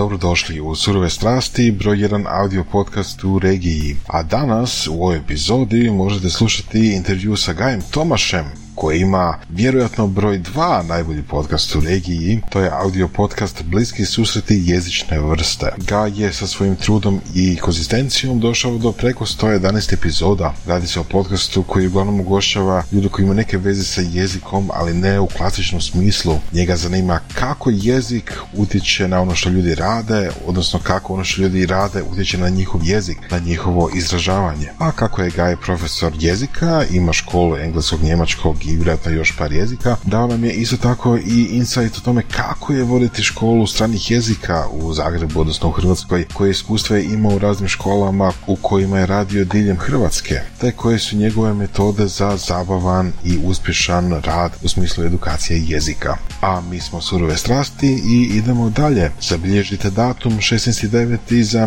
Dobrodošli u Surove strasti, broj 1 audio podcast u regiji. A danas u ovoj epizodi možete slušati intervju sa Gajem Tomašem, koji ima vjerojatno broj 2 najbolji podcast u regiji. To je audio podcast Bliski susreti jezične vrste. Gaj je sa svojim trudom i konzistencijom došao do preko 111 epizoda. Radi se o podcastu koji uglavnom ugošava ljudi koji imaju neke veze sa jezikom, ali ne u klasičnom smislu. Njega zanima kako jezik utječe na ono što ljudi rade, odnosno kako ono što ljudi rade utječe na njihov jezik, na njihovo izražavanje. A kako je Gaj profesor jezika, ima školu engleskog, njemačkog i vjerojatno još par jezika, dao nam je isto tako i insight o tome kako je voditi školu stranih jezika u Zagrebu, odnosno u Hrvatskoj, koje iskustva je imao u raznim školama u kojima je radio diljem Hrvatske, te koje su njegove metode za zabavan i uspješan rad u smislu edukacije jezika. A mi smo Surove strasti i idemo dalje. Zabilježite datum 16.9. za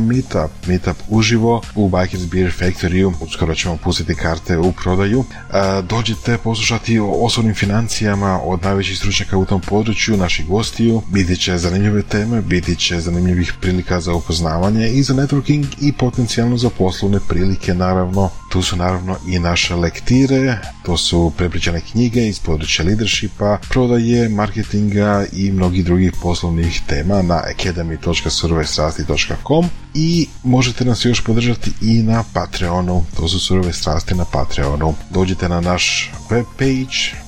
meetup uživo u Bikers Beer Factoryu. Uskoro ćemo pustiti karte u prodaju. Dođite poslušati o osobnim financijama od najvećih stručnjaka u tom području, naših gostiju. Biti će zanimljive teme, biti će zanimljivih prilika za upoznavanje i za networking i potencijalno za poslovne prilike, naravno. Tu su naravno i naše lektire, to su prepričane knjige iz područja leadershipa, prodaje, marketinga i mnogih drugih poslovnih tema na academy.surove.com i možete nas još podržati i na Patreonu, to su Surove strasti na Patreonu. Dođite na naš web page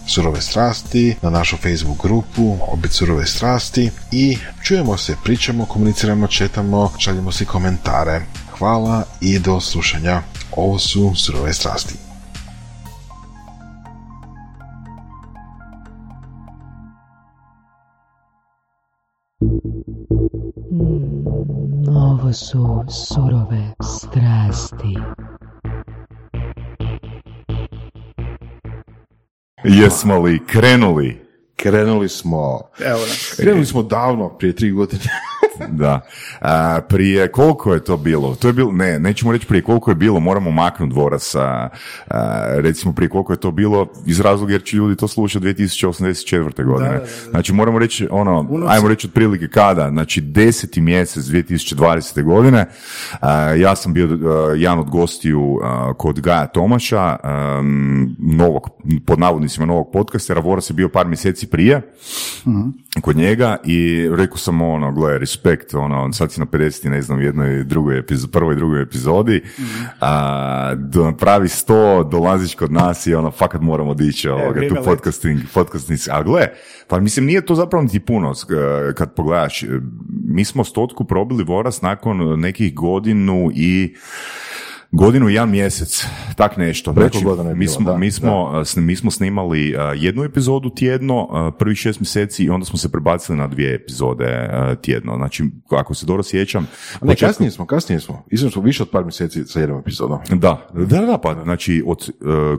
Surove strasti, na našu Facebook grupu Objet Surove strasti i čujemo se, pričamo, komuniciramo, četamo, šaljemo si komentare. Hvala i do slušanja. Ovo su Surove strasti. Ovo su Surove strasti. Jesmo li krenuli? Krenuli smo. Evo nas. Krenuli smo davno, prije 3 godine. Da. Prije koliko je to bilo? To je bilo, ne, nećemo reći prije koliko je bilo, moramo maknuti dvorac. Recimo prije koliko je to bilo iz razloga jer će ljudi to slušati 2084. godine. Da. Znači moramo reći ono, ajmo reći otprilike kada, znači 10. mjesec 2020. godine. Ja sam bio jedan od gostiju kod Gaja Tomaša, novog, pod navodnicima novog podcastera. Vorac je bio par mjeseci prije kod njega i rekao sam ono, gledaj, ono, sad si na 50, ne znam, jednoj drugoj prvoj drugoj epizodi, napravi 100, dolaziš kod nas i ono, fakat moramo dići ovoga, tu podcasting, a gle, pa mislim, nije to zapravo niti puno, kad pogledaš, mi smo 100 probili voras nakon nekih godinu i 1 mjesec, tak nešto. Znači, mi smo snimali jednu epizodu tjedno, prvih 6 mjeseci i onda smo se prebacili na 2 epizode tjedno. Znači, ako se dobro sjećam... Početku... Kasnije smo. Izvim smo više od par mjeseci sa jednom epizodom. Da, pa znači od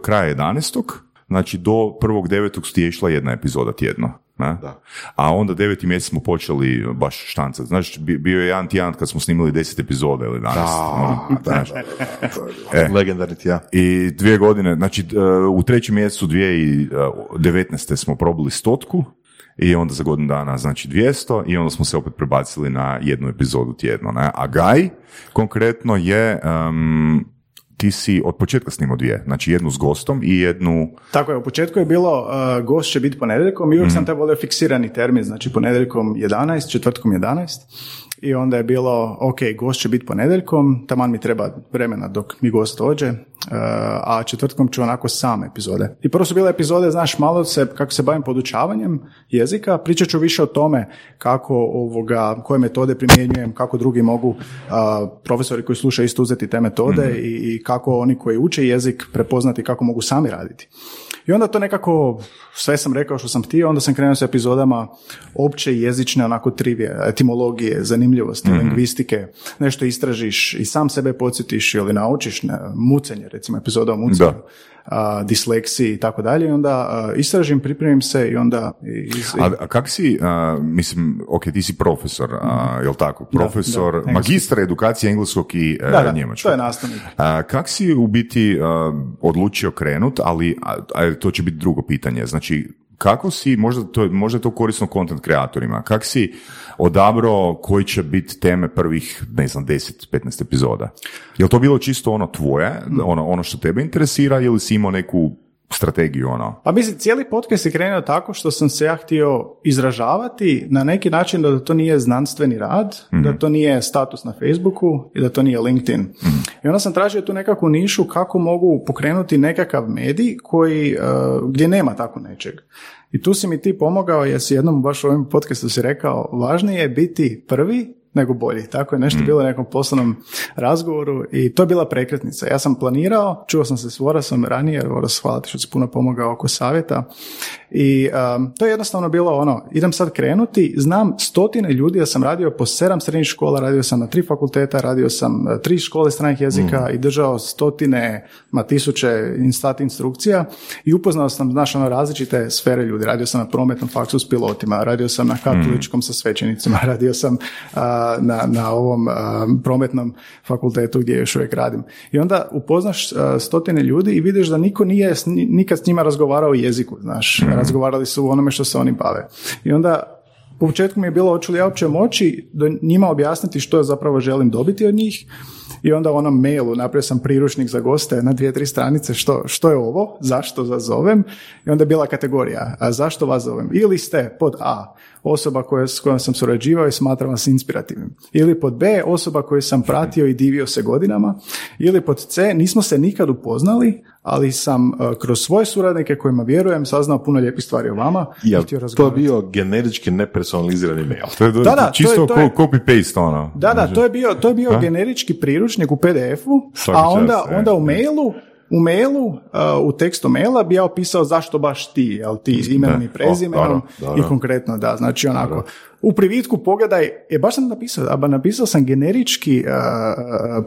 kraja 11. znači do 1.9. ti je išla jedna epizoda tjedno. Da. A onda 9. mjesec smo počeli baš štancati. Znači, bio je jedan tijan kad smo snimili 10 epizoda ili 11. Legendarni tijan. I 2 godine, znači u 3. mjesecu 2019. smo probili 100 i onda za godinu dana, znači 200 i onda smo se opet prebacili na 1 epizodu tjedno. Ne? A Gaj konkretno je... ti si od početka snimao 2, znači jednu s gostom i jednu... Tako je, u početku je bilo, gost će biti ponedjeljkom i uvijek sam te volio fiksirani termin, znači ponedjeljkom 11, četvrtkom 11 i onda je bilo, ok, gost će biti ponedjeljkom, taman mi treba vremena dok mi gost dođe, a četvrtkom ću onako sam epizode. I prvo su bile epizode, znaš, malo se, kako se bavim podučavanjem jezika, pričat ću više o tome kako koje metode primjenjujem, kako drugi mogu, profesori koji slušaju isto uzeti te metode i kako oni koji uče jezik prepoznati kako mogu sami raditi. I onda to nekako, sve sam rekao što sam htio, onda sam krenuo sa epizodama opće jezične, onako trivije, etimologije, zanimljivosti, lingvistike, nešto istražiš i sam sebe podsjetiš ili naučiš mucanje, recimo epizoda o mucanju, disleksiji i tako dalje, i onda istražim, pripremim se i onda... A kak si, mislim, ok, ti si profesor, jel tako? Profesor, da, magistar edukacije engleskog i njemačkog. Da, to je nastavnik. Kak si u biti odlučio krenut, ali to će biti drugo pitanje, znači Kako si, možda je to korisno content kreatorima, kako si odabrao koji će biti teme prvih, 10-15 epizoda? Je li to bilo čisto ono tvoje, ono što tebe interesira, ili si imao neku strategiju? Pa mislim, cijeli podcast je krenuo tako što sam se ja htio izražavati na neki način da to nije znanstveni rad, mm-hmm. da to nije status na Facebooku i da to nije LinkedIn. Mm-hmm. I onda sam tražio tu nekakvu nišu kako mogu pokrenuti nekakav medij koji, gdje nema tako nečeg. I tu si mi ti pomogao, jer si jednom baš u ovom podcastu si rekao, važnije je biti prvi nego bolji. Tako je nešto bilo u nekom poslovnom razgovoru i to je bila prekretnica. Ja sam planirao, čuo sam se s Vorasom ranije, Voras, hvala ti što si puno pomogao oko savjeta i to je jednostavno bilo ono, idem sad krenuti, znam stotine ljudi da sam radio po 7 srednjih škola, radio sam na 3 fakulteta, radio sam 3 škole stranih jezika i držao stotine, tisuće sat instrukcija i upoznao sam, znaš, ono, različite sfere ljudi. Radio sam na prometnom faksu s pilotima, radio sam na katoličkom sa svećenicima, radio sam na ovom prometnom fakultetu gdje još uvijek radim. I onda upoznaš stotine ljudi i vidiš da niko nije nikad s njima razgovarao o jeziku, znaš. Razgovarali su o onome što se oni bave. I onda u početku mi je bilo hoću li ja uopće moći njima objasniti što ja zapravo želim dobiti od njih. I onda u onom mailu napravio sam priručnik za goste na 2-3 stranice što je ovo, zašto vas zovem. I onda je bila kategorija, a zašto vas zovem? Ili ste pod A, osoba s kojom sam surađivao i smatram vas inspirativnim. Ili pod B, osoba koju sam pratio i divio se godinama. Ili pod C, nismo se nikad upoznali, ali sam kroz svoje suradnike kojima vjerujem saznao puno lijepih stvari o vama. Ja, to je bio generički nepersonalizirani mail. To je čisto copy-paste ono. Da, to je bio generički priručnik u PDF-u, a onda u mailu, u tekstu maila bi ja opisao zašto baš ti, jel ti imenom i prezimenom i konkretno da, znači onako. Dara. U privitku pogledaj, baš sam napisao sam generički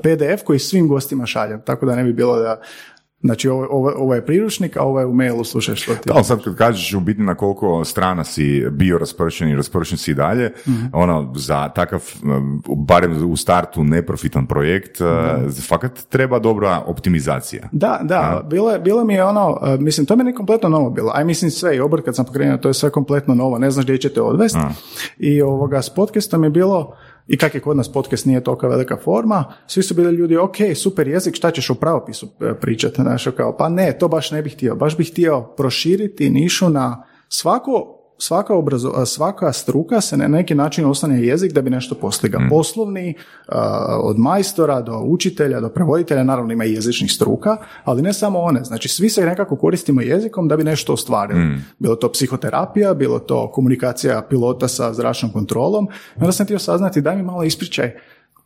PDF koji svim gostima šaljem, tako da ne bi bilo da. Znači, ovo je priručnik, a ovo je u mailu, slušaj što ti... Da, sad kad kažeš u biti na koliko strana si bio raspršen i raspršen si i dalje, mm-hmm. ono, za takav, barem u startu, neprofitan projekt, mm-hmm. fakat treba dobra optimizacija. Da, bilo mi je ono, mislim, to mi je kompletno novo bilo, a mislim sve i obrt kad sam pokrenuo, to je sve kompletno novo, ne znaš gdje ćete odvesti. I s podcastom je bilo... I kak je kod nas podcast nije toliko velika forma, svi su bili ljudi, ok, super jezik, šta ćeš u pravopisu pričati? Našo kao, pa ne, to baš ne bih htio. Baš bih htio proširiti nišu na svaka struka se na neki način ostane jezik da bi nešto postigao. Poslovni, od majstora do učitelja, do prevoditelja, naravno ima i jezičnih struka, ali ne samo one. Znači, svi se nekako koristimo jezikom da bi nešto ostvarili. Bilo to psihoterapija, bilo to komunikacija pilota sa zračnom kontrolom. I onda sam htio saznati, daj mi malo ispričaj.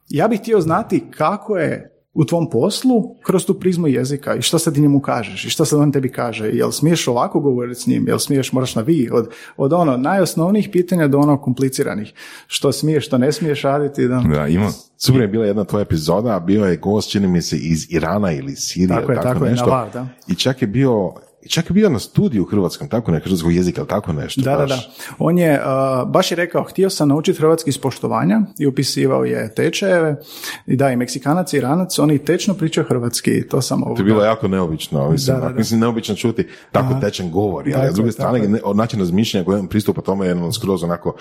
Ja bih htio znati kako je u tvom poslu kroz tu prizmu jezika i šta sad ti njemu kažeš i šta sad on tebi kaže, jel smiješ ovako govoriti s njim, jel smiješ, moraš na vi, od ono najosnovnijih pitanja do ono kompliciranih, što smiješ, što ne smiješ raditi. Da ima. Super je bila jedna tvoja epizoda, bio je gost, čini mi se, iz Irana ili Sirije, tako nešto. Navar, da. I čak je bio na studiju hrvatskom, tako ne, hrvatskog jezika, ali tako nešto. Da. On je, baš je rekao, htio sam naučiti hrvatski iz poštovanja i upisivao je tečajeve. I da, i Meksikanac i Iranac, oni tečno pričaju hrvatski, to samo ovo. To je bilo jako neobično, mislim, neobično čuti tako tečan govor, ali s druge strane, način razmišljanja koji pristupa tome je skroz onako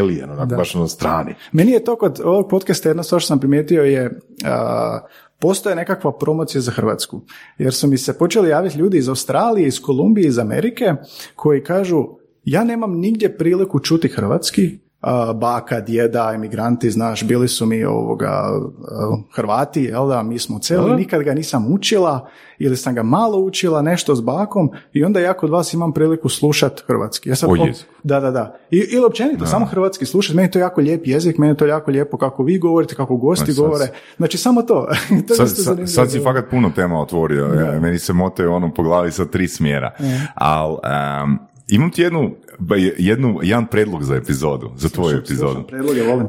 alien, onako baš na strani. Meni je to kod ovog podcasta jedna stvar što sam primijetio je... Postoje nekakva promocija za Hrvatsku, jer su mi se počeli javiti ljudi iz Australije, iz Kolumbije, iz Amerike, koji kažu, ja nemam nigdje priliku čuti hrvatski, baka, djeda, emigranti, znaš, bili su mi Hrvati, jel da, mi smo celi, nikad ga nisam učila, ili sam ga malo učila, nešto s bakom, i onda ja kod vas imam priliku slušati hrvatski. Ja sad, da. Ili općenito, samo hrvatski slušati, meni je to jako lijep jezik, meni je to jako lijepo kako vi govorite, kako gosti govore, znači samo to. Sad si fakat puno tema otvorio, meni se motaju po glavi sa 3 smjera, ali... Imam ti jedan predlog za epizodu, za tvoju epizodu. Predloge, volim.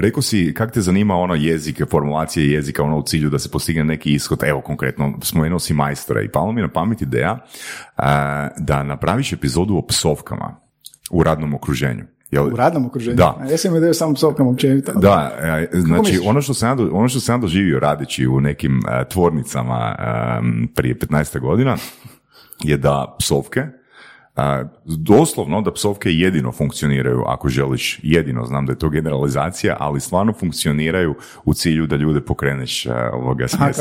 Rekao si, kak te zanima ono jezike, formulacije jezika, ono u cilju da se postigne neki ishod, evo konkretno, spomenuo si majstora i palo mi na pamet ideja da napraviš epizodu o psovkama u radnom okruženju. U radnom okruženju? Da. Ja sam ideju samo psovkama općenito. Da, znači ono što sam doživio radeći u nekim tvornicama prije 15 godina je da psovke Doslovno da psovke jedino funkcioniraju ako želiš, jedino, znam da je to generalizacija, ali stvarno funkcioniraju u cilju da ljude pokreneš ovoga smjesa,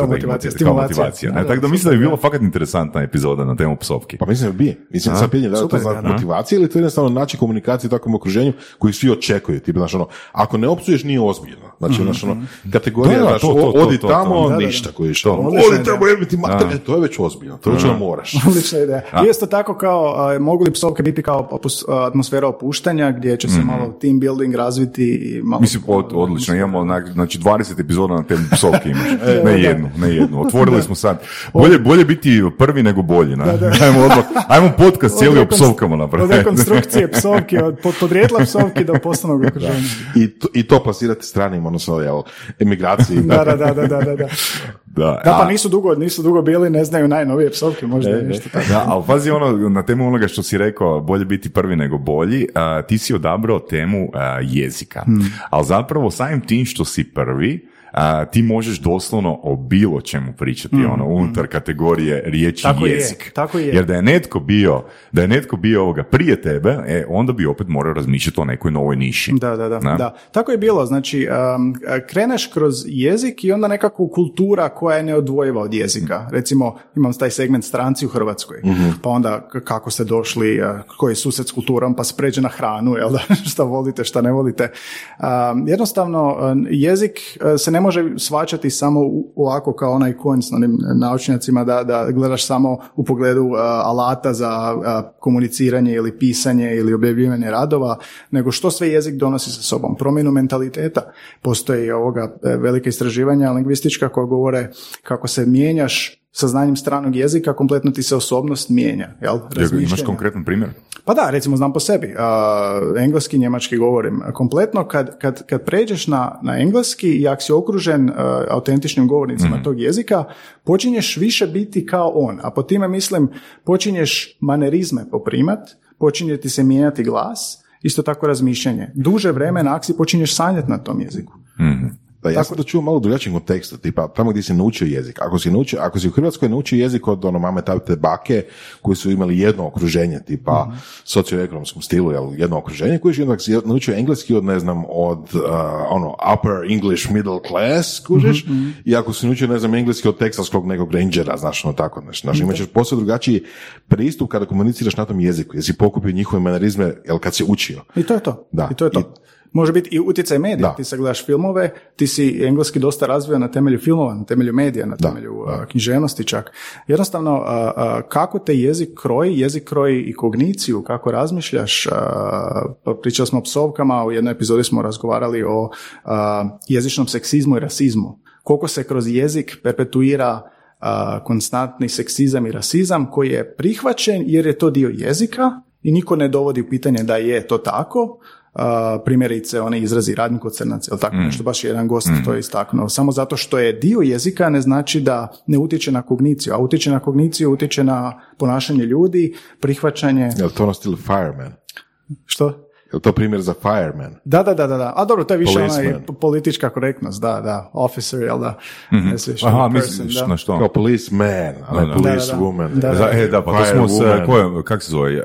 kao motivacija. Tako da mislim da je bila fakat interesantna epizoda na temu psovki. Pa mislim da bi, mislim da sam pitanje da je to znak motivacije ili to je jednostavno način komunikacije u takvom okruženju koji svi očekuju. Ti, znaš, ono, ako ne opsuješ nije ozbiljno. Znači, znaš, ono, kategorija, znaš, odi tamo, ništa koji što. Odi tamo, jebiti mater, to je već ozbiljno, to već moraš. Odlična ideja. Isto tako kao mogu li psovke biti kao atmosfera opuštanja gdje će se malo team building razviti i malo... Mislim, odlično, imamo znači 20 epizoda na temu psovke imaš. Ne jednu. Otvorili smo sad. Bolje biti prvi nego bolji. Ajmo podcast cijeli o psovkama napraviti. Od rekonstrukcije psovki, od podrijetla psovki do poslovnog okruženja. I to plasirati stranim, odnosno, jel, emigraciji. Da, pa nisu dugo bili, ne znaju najnovije psovke, možda nešto tako. Da, ali pazi ono, na temu onoga što si rekao, bolje biti prvi nego bolji, ti si odabrao temu jezika. Ali zapravo samim tim što si prvi, ti možeš doslovno o bilo čemu pričati, ono, unutar kategorije riječi tako jezik. Tako je. Jer da je netko bio ovoga prije tebe, onda bi opet morao razmišljati o nekoj novoj niši. Da. Tako je bilo, znači, kreneš kroz jezik i onda nekako kultura koja je neodvojiva od jezika. Recimo, imam taj segment stranci u Hrvatskoj, pa onda kako ste došli, koji je susret s kulturom, pa se pređe na hranu, jel da, šta volite, šta ne volite. Jednostavno, jezik se ne može svačati samo ovako kao onaj konj s onim naučnjacima da gledaš samo u pogledu alata za komuniciranje ili pisanje ili objavljivanje radova, nego što sve jezik donosi sa sobom. Promjenu mentaliteta. Postoji ovoga velika istraživanja lingvistička koja govore kako se mijenjaš sa znanjem stranog jezika, kompletno ti se osobnost mijenja. Imaš konkretan primjer? Pa da, recimo znam po sebi. Engleski, njemački govorim. Kompletno kad pređeš na engleski i ako si okružen autentičnim govornicima tog jezika, počinješ više biti kao on. A po time mislim, počinješ manerizme poprimat, počinje ti se mijenjati glas, isto tako razmišljanje. Duže vremena ako si počinješ sanjati na tom jeziku. Da, ja sam to čuo malo drugačijeg konteksta, tipa tamo gdje si naučio jezik. Ako si u Hrvatskoj naučio jezik od ono mame, tate, bake koji su imali jedno okruženje, tipa socioekonomskom stilu, jedno okruženje, koji je onda si naučio engleski od, ne znam, od upper English middle class, kužiš, i ako si naučio, ne znam, engleski od teksaskog nekog rangera, znaš, ono tako, znaš, imaćeš posve drugačiji pristup kada komuniciraš na tom jeziku, jer si pokupio njihove manerizme, jel, kad si učio. I to je to. Može biti i utjecaj medija, ti sagledaš filmove, ti si engleski dosta razvio na temelju filmova, na temelju medija, na temelju književnosti čak. Jednostavno, kako te jezik kroji i kogniciju, kako razmišljaš, pričali smo o psovkama, u jednoj epizodi smo razgovarali o jezičnom seksizmu i rasizmu. Koliko se kroz jezik perpetuira konstantni seksizam i rasizam koji je prihvaćen jer je to dio jezika i niko ne dovodi u pitanje da je to tako. Primjerice, oni izrazi radnik od crnaca, ili tako nešto, baš jedan gost to je istaknuo. Samo zato što je dio jezika ne znači da ne utječe na kogniciju, a utječe na kogniciju, utječe na ponašanje ljudi, prihvaćanje... Je li to ono stilu fireman? Što? Je li to primjer za fireman? Da. A dobro, to je više onaj politička korektnost, da. Officer, jel da? Ne sviš. Aha, misliš na što? Kao policeman, ali policewoman. Da, pa to smo s, kako se zove,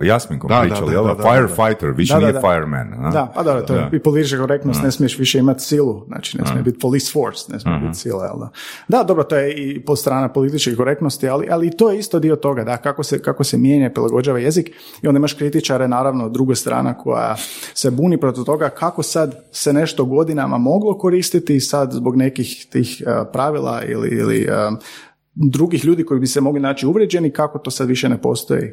Jasminko pričali, jel da? Firefighter, više nije fireman. Da, pa dobro, to je i politička korektnost, ne smiješ više imati silu, znači ne smije biti police force, ne smije biti sila, jel da? Da, dobro, to je i strana političke korektnosti, ali i to je isto dio toga, da, kako se mijenja, prilagođava jezik i onda imaš kritičare, naravno, druga strana koja se buni protiv toga kako sad se nešto godinama moglo koristiti i sad zbog nekih tih pravila ili drugih ljudi koji bi se mogli naći uvrijeđeni, kako to sad više ne postoji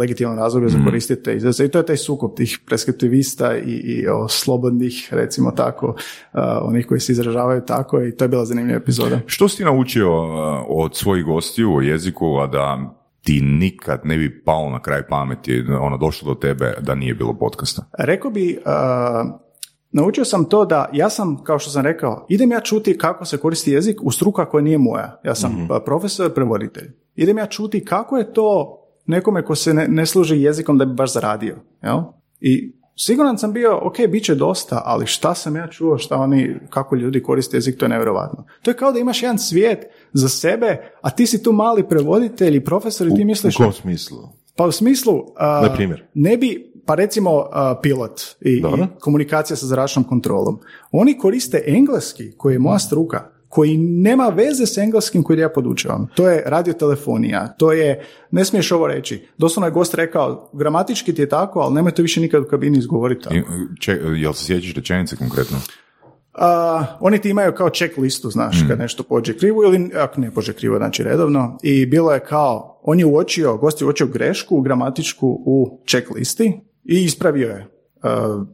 legitiman razlog za koristiti te izraze. I to je taj sukob tih preskriptivista i slobodnih, recimo tako, onih koji se izražavaju tako, i to je bila zanimljiva epizoda. Što si naučio od svojih gostiju o jeziku, a da ti nikad ne bi pao na kraj pameti, ono, došlo do tebe da nije bilo podcasta? Rekao bi, naučio sam to da ja sam, kao što sam rekao, idem ja čuti kako se koristi jezik u struka koja nije moja. Ja sam profesor, prevoditelj. Idem ja čuti kako je to nekome ko se ne služi jezikom da bi baš zaradio. Jel? I Siguran sam bio, ok, bit će dosta, ali šta sam ja čuo, šta oni, kako ljudi koriste jezik, to je nevjerojatno. To je kao da imaš jedan svijet za sebe, a ti si tu mali prevoditelj i profesor i ti misliš... U kom smislu? Pa u smislu, na primjer, ne bi, pa recimo pilot i komunikacija sa zračnom kontrolom. Oni koriste engleski, koji je moja struka, koji nema veze s engleskim koji ja podučavam. To je radiotelefonija, to je, ne smiješ ovo reći. Doslovno je gost rekao, gramatički ti je tako, ali nemoj to više nikad u kabini izgovoriti. Jel se sjećaš rečenice konkretno? Oni ti imaju kao check listu, znaš, kad nešto pođe krivo ili ako ne pođe krivo, znači redovno. I bilo je kao, on je uočio, gost je uočio grešku gramatičku u check listi i ispravio je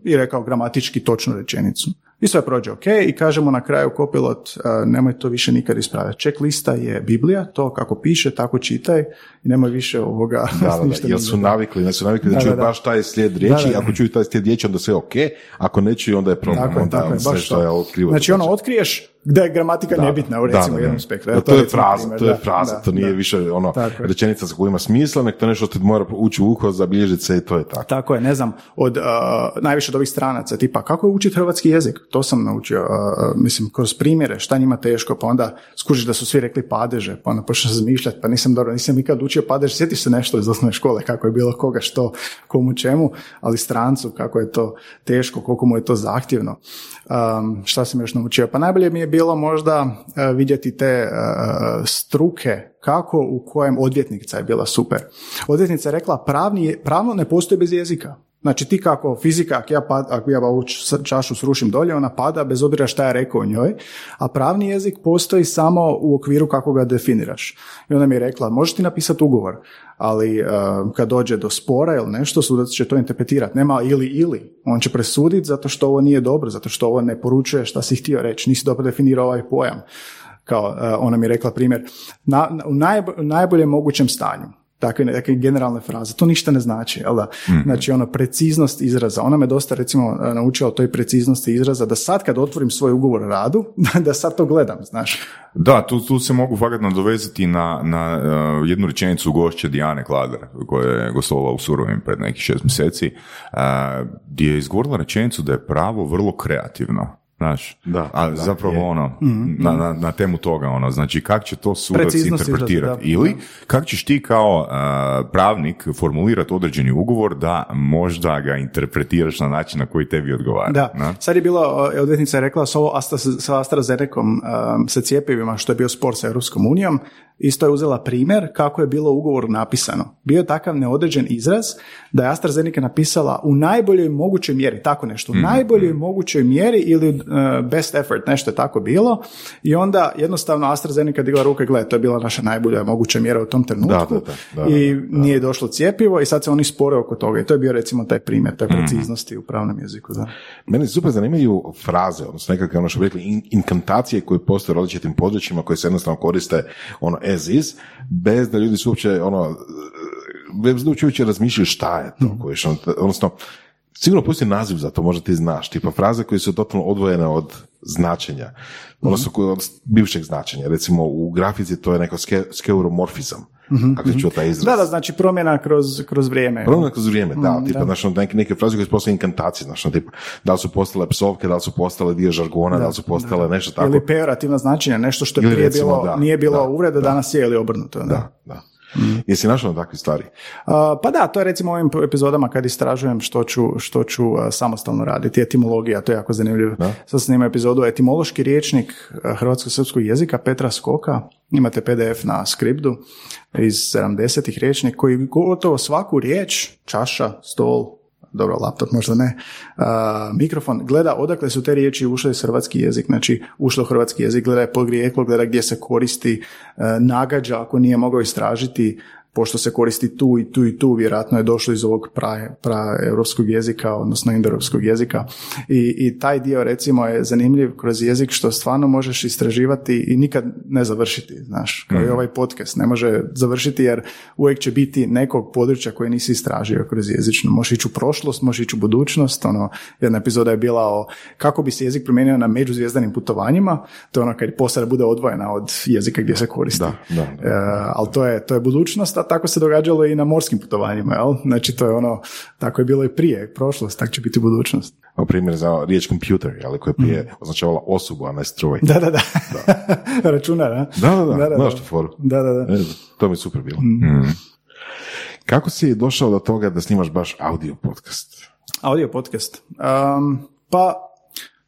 i rekao gramatički točnu rečenicu. I sve prođe ok i kažemo na kraju kopilot, nemoj to više nikad ispravljati. Check lista je Biblija, to kako piše, tako čitaj i nemoj više ovoga. Da. Jer su navikli, da čuju baš taj slijed riječi, ako čuju taj slijed riječi onda sve ok, ako ne čuju onda je problem. Tako je, baš što je otkrivo. Znači ono otkriješ da je gramatika nebitna u recimo jednom spektru. To je fraza, to nije više ono rečenica za koju ima smisla, nek to nešto ti mora ući u uho, zabilježiti se i to je tako. Tako je, ne znam, od najviše od ovih stranaca, tipa kako je učiti hrvatski jezik? To sam naučio, mislim, kroz primjere, šta njima teško, pa onda skužiš da su svi rekli padeže, pa onda počneš razmišljati, pa nisam nikad učio padeže, sjetiš se nešto iz osnovne škole, kako je bilo koga, što, komu, čemu, ali strancu, kako je to teško, koliko mu je to zahtjevno. Šta sam još naučio? Pa najbolje mi je bilo možda vidjeti te struke, kako u kojem odvjetnica je bila super. Odvjetnica je rekla, pravno ne postoji bez jezika. Znači ti kako fizika, ako ja ovu čašu srušim dolje, ona pada bez obzira šta je rekao o njoj, a pravni jezik postoji samo u okviru kako ga definiraš. I ona mi je rekla, možeš ti napisati ugovor, ali kad dođe do spora ili nešto, sudac će to interpretirati. Nema ili. On će presuditi zato što ovo nije dobro, zato što ovo ne poručuje šta si htio reći, nisi dobro definirao ovaj pojam. Kao ona mi je rekla primjer, u najboljem mogućem stanju. Takve generalne fraze, to ništa ne znači, jel da? Znači ono, preciznost izraza, ona me dosta recimo naučila o toj preciznosti izraza, da sad kad otvorim svoj ugovor o radu, da sad to gledam, znaš. Da, tu se mogu fakat nadovezati na jednu rečenicu gošće Dijane Kladar, koja je gostovala u Surovim pred nekih 6 mjeseci, gdje je izgovorila rečenicu da je pravo vrlo kreativno. Znaš, zapravo je. Na temu toga, znači kak će to sudac interpretirati ili kak ćeš ti kao pravnik formulirati određeni ugovor da možda ga interpretiraš na način na koji tebi odgovara. Da. Sad je bilo, odvjetnica je rekla sa AstraZenecom, sa cjepivima, što je bio spor sa Europskom unijom, isto je uzela primjer kako je bilo u ugovoru napisano. Bio je takav neodređen izraz da je AstraZeneca napisala u najboljoj mogućoj mjeri, tako nešto, u najboljoj mogućoj mjeri ili best effort, nešto je tako bilo i onda jednostavno AstraZeneca digla ruke, gledaj, to je bila naša najbolja moguća mjera u tom trenutku i nije došlo cjepivo i sad se oni spore oko toga i to je bio recimo taj primjer, taj preciznosti u pravnom jeziku. Da. Mene super zanimaju fraze, odnosno nekakve ono što bi rekli inkantacije koje postoje u različitim područjima koje se jednostavno koriste ono as is, bez da ljudi su uopće uopće razmišljaju šta je to, odnosno sigurno postoji naziv za to, možda ti znaš, tipa fraze koje su totalno odvojene od značenja, odnosno od bivšeg značenja. Recimo u grafici to je neko skeuromorfizam, ako ti čuo taj izraz. Da, znači promjena kroz vrijeme. Promjena kroz vrijeme, tipa, znači neke fraze koje su postale inkantacije, znači tipa, da li su postale psovke, da li su postale dio žargona, da li su postale nešto tako. Ili pejorativna značenja, nešto što je prije bilo, nije bilo uvreda, danas je ili obrnuto. Da. Jesi našao na takve stvari? Pa da, to je recimo ovim epizodama kad istražujem što ću samostalno raditi. Etimologija, to je jako zanimljivo. Sad snimam epizodu Etimološki riječnik hrvatsko-srpskog jezika Petra Skoka. Imate PDF na Skriptu iz 70-ih riječnik koji gotovo svaku riječ, čaša, stol, dobro, laptop možda ne, mikrofon, gleda odakle su te riječi ušle u hrvatski jezik, znači ušlo u hrvatski jezik, gleda je podrijetlo, gleda gdje se koristi, nagađa ako nije mogao istražiti, pošto se koristi tu i tu i tu, vjerojatno je došlo iz ovog praeuropskog jezika, odnosno indoeuropskog jezika. I taj dio recimo je zanimljiv kroz jezik što stvarno možeš istraživati i nikad ne završiti, znaš, kao i ovaj podcast ne može završiti jer uvijek će biti nekog područja koje nisi istražio kroz jezično. Možeš ići u prošlost, možeš ići u budućnost, jedna epizoda je bila o kako bi se jezik promijenio na međuzvjezdanim putovanjima, to je ono kad posada bude odvojena od jezika gdje se koristi. Ali to je budućnost, tako se događalo i na morskim putovanjima, jel? Znači to je ono, tako je bilo i prije, prošlost, tako će biti budućnost. Na primjer za riječ kompjuter, ali koja je prije označavala osobu, a ne stroj. Da. Računar, a? Da. Znaš to foru. Da. To mi je super bilo. Kako si došao do toga da snimaš baš audio podcast? Audio podcast? Pa,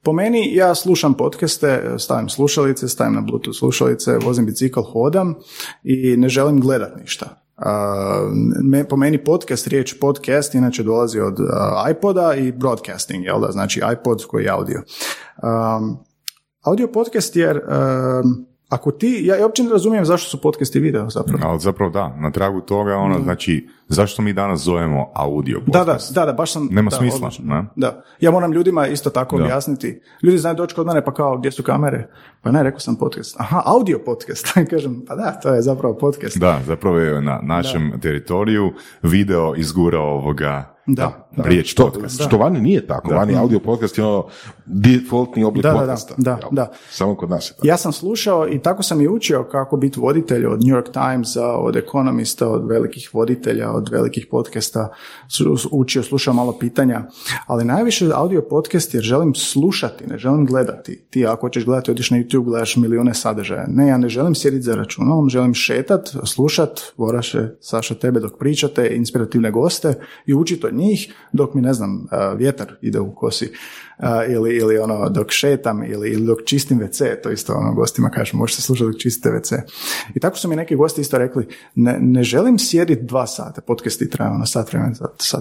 po meni, ja slušam podcaste, stavim slušalice, stavim na Bluetooth slušalice, vozim bicikl, hodam i ne želim gledat ništa. Po meni podcast, riječ podcast, inače dolazi od iPoda i broadcasting, jel da? Znači iPod koji je audio. Audio podcast jer... Ako ti, ja uopće ne razumijem zašto su podcast i video zapravo. Ali zapravo da, na tragu toga, znači, zašto mi danas zovemo audio podcast? Da, baš sam... Nema smisla, odlično, ne? Da, ja moram ljudima isto tako objasniti. Ljudi znaju doći kod mene, pa kao, gdje su kamere? Pa ne, rekao sam podcast. Aha, audio podcast. Kažem, pa da, to je zapravo podcast. Da, zapravo je na našem teritoriju video izgurao ovoga... Da. Riječ podcast. Što vani nije tako. Vani audio podcast je ono defaultni oblik podcasta. Da. Samo kod nas je tako. Ja sam slušao i tako sam i učio kako biti voditelj od New York Timesa, od ekonomista, od velikih voditelja, od velikih podcasta. Učio, slušao malo pitanja. Ali najviše audio podcast jer želim slušati, ne želim gledati. Ti ako hoćeš gledati, odiš na YouTube, gledaš milijune sadržaja. Ne, ja ne želim sjediti za računom, želim šetat, slušat, Voraše, Saša, tebe dok pričate, inspirativne goste i učiti od njih dok mi, ne znam, vjetar ide u kosi ili ono dok šetam ili dok čistim WC, to isto ono gostima kažem, možete slušati dok čistite WC. I tako su mi neki gosti isto rekli, ne želim sjediti 2 sata, podcasti traju ono sat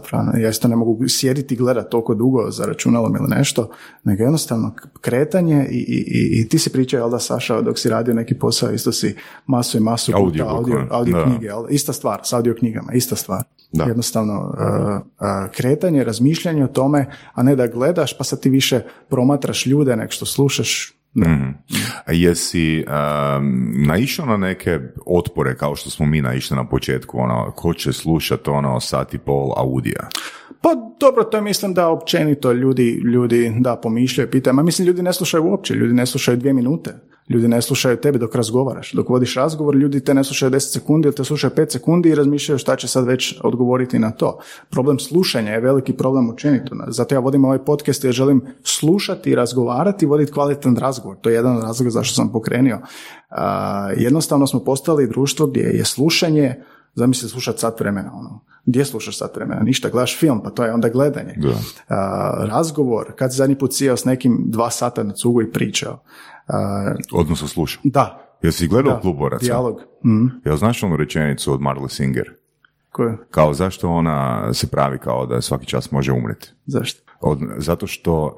vremena, ja isto ne mogu sjediti i gledati toliko dugo za računalom ili nešto, nego jednostavno kretanje i ti si pričao, jel da, Saša, dok si radio neki posao, isto si masu puta audio knjige, jel? Ista stvar, s audio knjigama, ista stvar. Da. Jednostavno kretanje, razmišljanje o tome, a ne da gledaš pa sad ti više promatraš ljude nek što slušaš. Jesi naišao na neke otpore kao što smo mi naišli na početku, ono, ko će slušati ono sat i pol audija? Pa dobro, to je, mislim da općenito ljudi da pomišljaju, pitaju, ma mislim ljudi ne slušaju uopće, ljudi ne slušaju 2 minute. Ljudi ne slušaju tebe dok razgovaraš. Dok vodiš razgovor, ljudi te ne slušaju 10 sekundi ili te slušaju 5 sekundi i razmišljaju šta će sad već odgovoriti na to. Problem slušanja je veliki problem općenito. Zato ja vodim ovaj podcast jer želim slušati, razgovarati i voditi kvalitetan razgovor. To je jedan od razloga zašto sam pokrenuo. Jednostavno smo postali društvo gdje je slušanje, zamisli slušati sat vremena, ono. Gdje slušaš sat vremena? Ništa, gledaš film, pa to je onda gledanje. Razgovor, kad si zadnji put sjeo s nekim 2 sata na cugu i pričao. Odnosno slušao. Da. Jel si gledao Kluboraca? Dijalog. Jel znaš onu rečenicu od Marley Singer? Koju? Kao zašto ona se pravi kao da svaki čas može umreti? Zašto? Zato što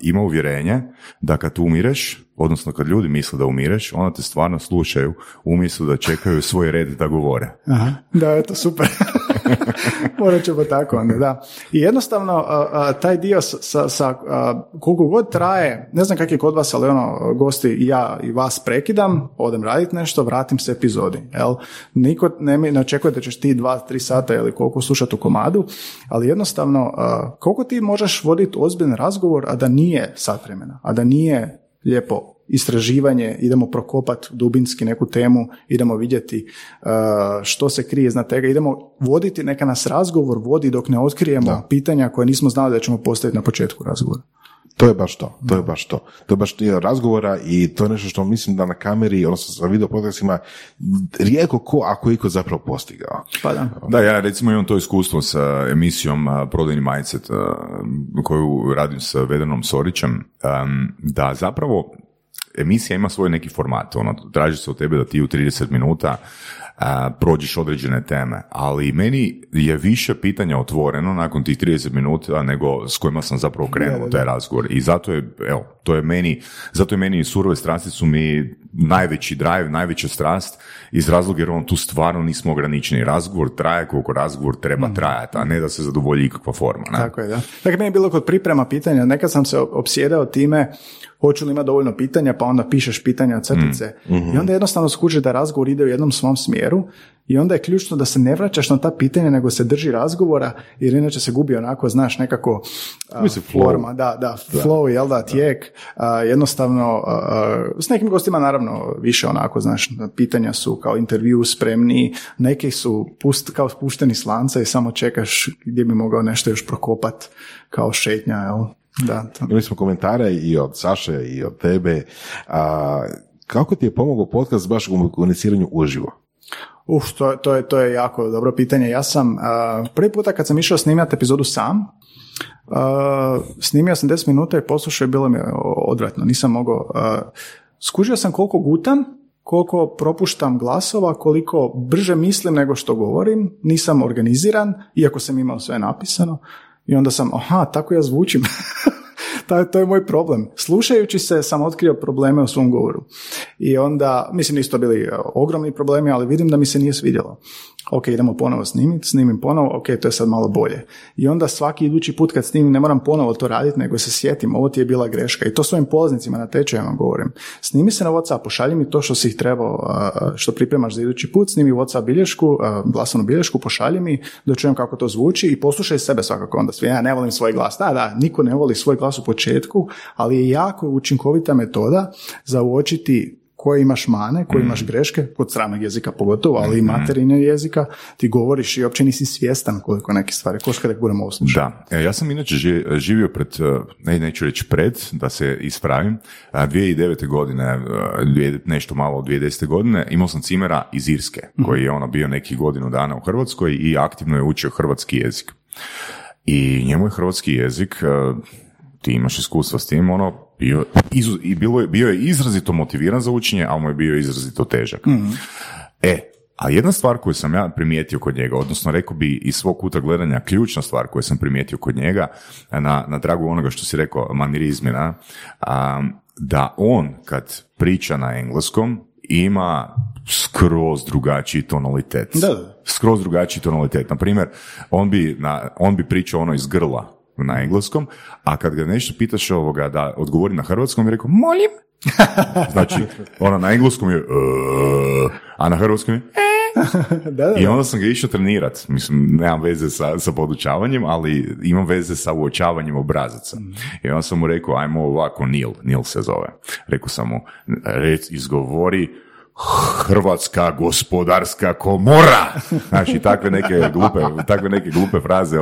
ima uvjerenje da kad umireš, odnosno kad ljudi misle da umireš, onda te stvarno slušaju, umjesto da čekaju svoj red da govore. Aha. Da, eto, super. Morat ćemo tako onda, da. I jednostavno, taj dio koliko god traje, ne znam kak je kod vas, ali ono, gosti i ja i vas prekidam, odem raditi nešto, vratim se epizodi, jel? Niko ne očekuje da ćeš ti 2-3 sata ili koliko slušati u komadu, ali jednostavno, koliko ti možeš voditi ozbiljan razgovor, a da nije sat vremena, a da nije lijepo istraživanje, idemo prokopati dubinski neku temu, idemo vidjeti što se krije iznad tega, idemo voditi, neka nas razgovor vodi dok ne otkrijemo pitanja koje nismo znali da ćemo postaviti na početku razgovora. To je baš to. To je baš dio razgovora i to je nešto što mislim da na kameri, odnosno sa video podcastima, rijetko ko, ako iko zapravo postigao. Pa da. Da, ja recimo imam to iskustvo sa emisijom Prodajni Mindset koju radim sa Vedranom Sorićem, da zapravo emisija ima svoj neki format, ono, traži se od tebe da ti u 30 minuta prođeš određene teme, ali meni je više pitanja otvoreno nakon tih 30 minuta nego s kojima sam zapravo krenuo taj razgovor i zato je, evo, zato je meni Surove strasti su mi najveći drive, najveća strast iz razloga jer on tu stvarno nismo ograničeni. Razgovor traje koliko razgovor treba trajati, a ne da se zadovolji ikakva forma. Ne? Tako je, da. Dakle, meni je bilo kod priprema pitanja, nekad sam se opsjedao time hoću li imati dovoljno pitanja, pa onda pišeš pitanja od crtice i onda jednostavno skučiš da razgovor ide u jednom svom smjeru I onda je ključno da se ne vraćaš na ta pitanja, nego se drži razgovora, jer inače se gubi onako, znaš, nekako forma, flow, jel da, tijek, jednostavno, s nekim gostima naravno više onako, znaš, pitanja su kao intervju spremni, neki su kao spušteni s lanca i samo čekaš gdje bi mogao nešto još prokopat kao šetnja, jel? Da, imali smo komentare i od Saše i od tebe. Kako ti je pomogao podcast baš u komuniciranju uživo? To je jako dobro pitanje. Ja sam prvi puta kad sam išao snimati epizodu sam, snimio sam 10 minuta i poslušao i bilo mi odvratno. Nisam mogao. Skužio sam koliko gutam, koliko propuštam glasova, koliko brže mislim nego što govorim. Nisam organiziran, iako sam imao sve napisano. I onda sam, tako ja zvučim. To je moj problem. Slušajući se sam otkrio probleme u svom govoru. I onda, mislim, nisu to bili ogromni problemi, ali vidim da mi se nije svidjelo. Ok, idemo ponovo snimiti, snimim ponovo, ok, to je sad malo bolje. I onda svaki idući put kad snimim ne moram ponovo to raditi, nego se sjetim, ovo ti je bila greška. I to svojim polaznicima na tečajima govorim. Snimi se na WhatsApp, pošalji mi to što si ih trebao, što pripremaš za idući put, snimi WhatsApp bilješku, glasovnu bilješku, pošalji mi, da čujem kako to zvuči i poslušaj sebe svakako onda. Ja ne volim svoj glas. Da, niko ne voli svoj glas u početku, ali je jako učinkovita metoda za uočiti koje imaš mane, koje imaš greške, kod stranog jezika pogotovo, ali i materinjeg jezika, ti govoriš i uopće nisi svjestan koliko neke stvari, koš kada budemo ovo slušati. Da, ja sam inače živio pred, neću reći pred, da se ispravim, 2009. godine, nešto malo od 2010. godine, imao sam cimera iz Irske, koji je ono bio neki godinu dana u Hrvatskoj i aktivno je učio hrvatski jezik. I njemu je hrvatski jezik, ti imaš iskustva s tim, bio je izrazito motiviran za učenje, ali mu je bio izrazito težak. Mm-hmm. A jedna stvar koju sam ja primijetio kod njega, odnosno rekao bi iz svog kuta gledanja ključna stvar koju sam primijetio kod njega, na tragu onoga što si rekao, manirizmina, da on kad priča na engleskom ima skroz drugačiji tonalitet. Da. Skroz drugačiji tonalitet. Naprimjer, on bi pričao ono iz grla na engleskom, a kad ga nešto pitaš ovoga da odgovori na hrvatskom, je rekao molim. Znači, ona na engleskom je a na hrvatskom je I onda sam ga išao trenirat. Mislim, nemam veze sa podučavanjem, ali imam veze sa uočavanjem obrazaca. I onda sam mu rekao, ajmo ovako, Neil se zove. Rekao sam mu, izgovori Hrvatska gospodarska komora. Znači, takve neke glupe fraze,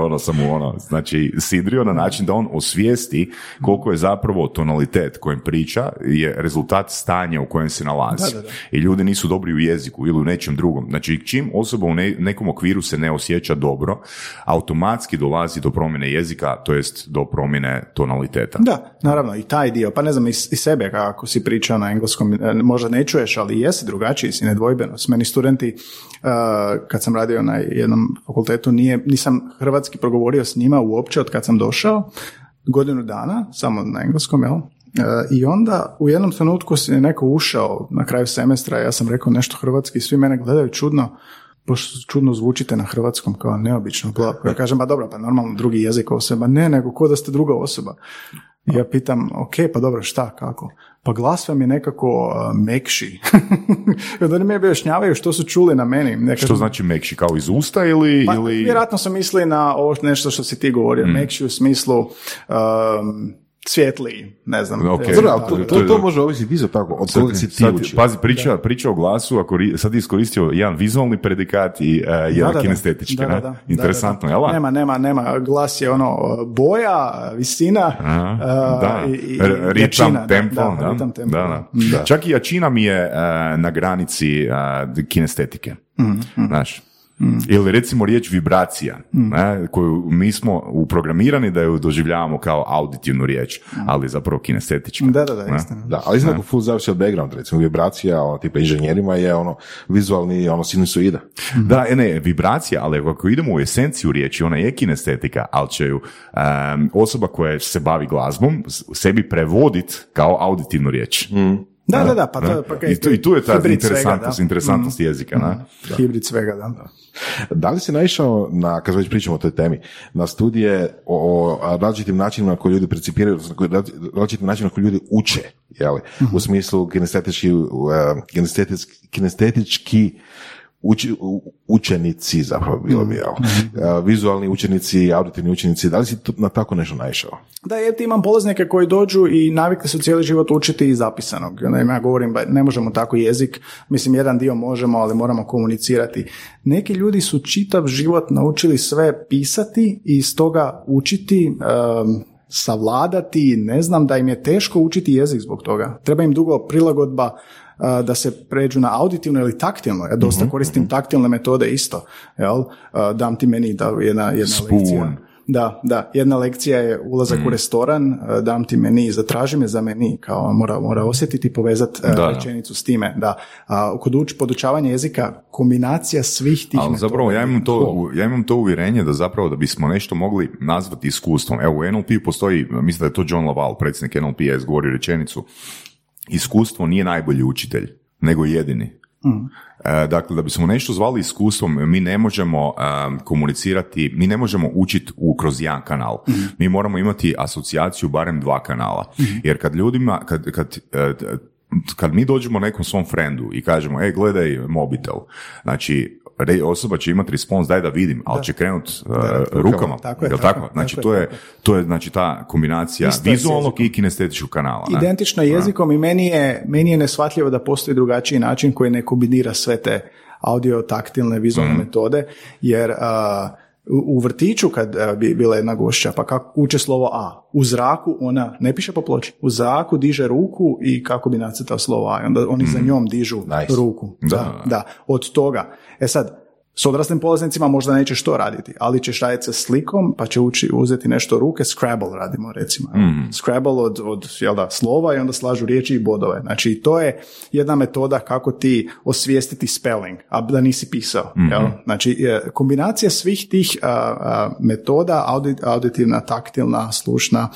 znači, sidrio na način da on osvijesti koliko je zapravo tonalitet kojim priča je rezultat stanja u kojem se nalazi. Da. I ljudi nisu dobri u jeziku ili u nečem drugom. Znači, čim osoba u nekom okviru se ne osjeća dobro, automatski dolazi do promjene jezika, to jest do promjene tonaliteta. Da, naravno, i taj dio. Pa ne znam, i sebe, kako si pričao na engleskom, možda ne čuješ, ali jesi drugačiji, si nedvojbeno. S meni studenti, kad sam radio na jednom fakultetu, nisam hrvatski progovorio s njima uopće od kad sam došao, godinu dana, samo na engleskom, jel? I onda u jednom trenutku si neko ušao na kraju semestra, ja sam rekao nešto hrvatski, svi mene gledaju čudno, čudno zvučite na hrvatskom, kao neobično. Ja kažem, dobro, normalno drugi jezik osoba. Ne, nego ko da ste druga osoba. Ja pitam, dobro, šta, kako? Pa glas vam je nekako mekši. I onda mi objašnjavaju što su čuli na meni. Nekako... Što znači mekši, kao iz usta ili... Pa, vjerojatno sam mislio na ovo nešto što si ti govorio. Mekši u smislu... svjetliji, ne znam. Okay. To može ovisiti iza tako, od koga si ti učio. Pazi, priča o glasu, sad iskoristio jedan vizualni predikat i jedan kinestetički. Interesantno, jel? Nema, glas je ono boja, visina, ritam, tempo. Čak i jačina mi je na granici kinestetike. Znaš. Ili recimo riječ vibracija, koju mi smo uprogramirani da ju doživljavamo kao auditivnu riječ, ali zapravo kinestetička. Da, ali znam full završio background, recimo vibracija, tipa inženjerima je vizualni sinusoida. Da, vibracija, ali ako idemo u esenciju riječi, ona je kinestetika, ali će ju osoba koja se bavi glazbom sebi prevoditi kao auditivnu riječ. Da, pa to je... I tu je ta interesantnost jezika. Hibrid svega, da. Da li si naišao, kad već pričamo o toj temi, na studije o različitim načinima koji ljudi percipiraju, različitim načinima koji ljudi uče, u smislu kinestetički učenici, zapravo bilo bi, vizualni učenici, auditivni učenici, da li si na tako nešto naišao? Da, jer ti imam polaznike koji dođu i navikli su cijeli život učiti iz zapisanog. Ja govorim, ne možemo tako jezik, mislim jedan dio možemo, ali moramo komunicirati. Neki ljudi su čitav život naučili sve pisati i iz toga učiti, savladati, ne znam, da im je teško učiti jezik zbog toga. Treba im dugo prilagodba da se pređu na auditivno ili taktilno. Ja dosta koristim taktilne metode isto. Jel? Dam ti meni jedna lekcija. Da, jedna lekcija je ulazak u restoran, dam ti meni, zatraži me za meni, kao mora osjetiti i povezati rečenicu s time. Da. Kod podučavanja jezika, kombinacija svih tih metoda. Zapravo, ja imam to uvjerenje da zapravo da bismo nešto mogli nazvati iskustvom. Evo, u NLP postoji, mislim da je to John Laval, predsjednik NLP-a, izgovorio rečenicu: iskustvo nije najbolji učitelj, nego jedini. Dakle, da bismo nešto zvali iskustvom, mi ne možemo komunicirati, mi ne možemo učiti kroz jedan kanal. Mi moramo imati asocijaciju barem dva kanala. Jer kad ljudima, kad mi dođemo nekom svom frendu i kažemo, gledaj mobitel, znači osoba će imati respons, daj da vidim, ali će krenuti rukama. Tako je. Znači, to je znači, ta kombinacija vizualnog i kinestetičkog kanala. Ne? Identično jezikom i meni je neshvatljivo da postoji drugačiji način koji ne kombinira sve te audio-taktilne vizualne metode, jer... U vrtiću kad bi bila jedna gošća, pa kako uče slovo A, u zraku ona ne piše po ploči, u zraku diže ruku i kako bi nacrtao slovo A, onda oni za njom dižu ruku. Da, od toga. Sad, s odraslim polaznicima možda nećeš to raditi, ali ćeš raditi sa slikom, pa će uzeti nešto ruke, Scrabble radimo recimo. Scrabble od slova i onda slažu riječi i bodove. Znači, to je jedna metoda kako ti osvijestiti spelling, a da nisi pisao. Jel? Znači, kombinacija svih tih metoda, auditivna, taktilna, slušna,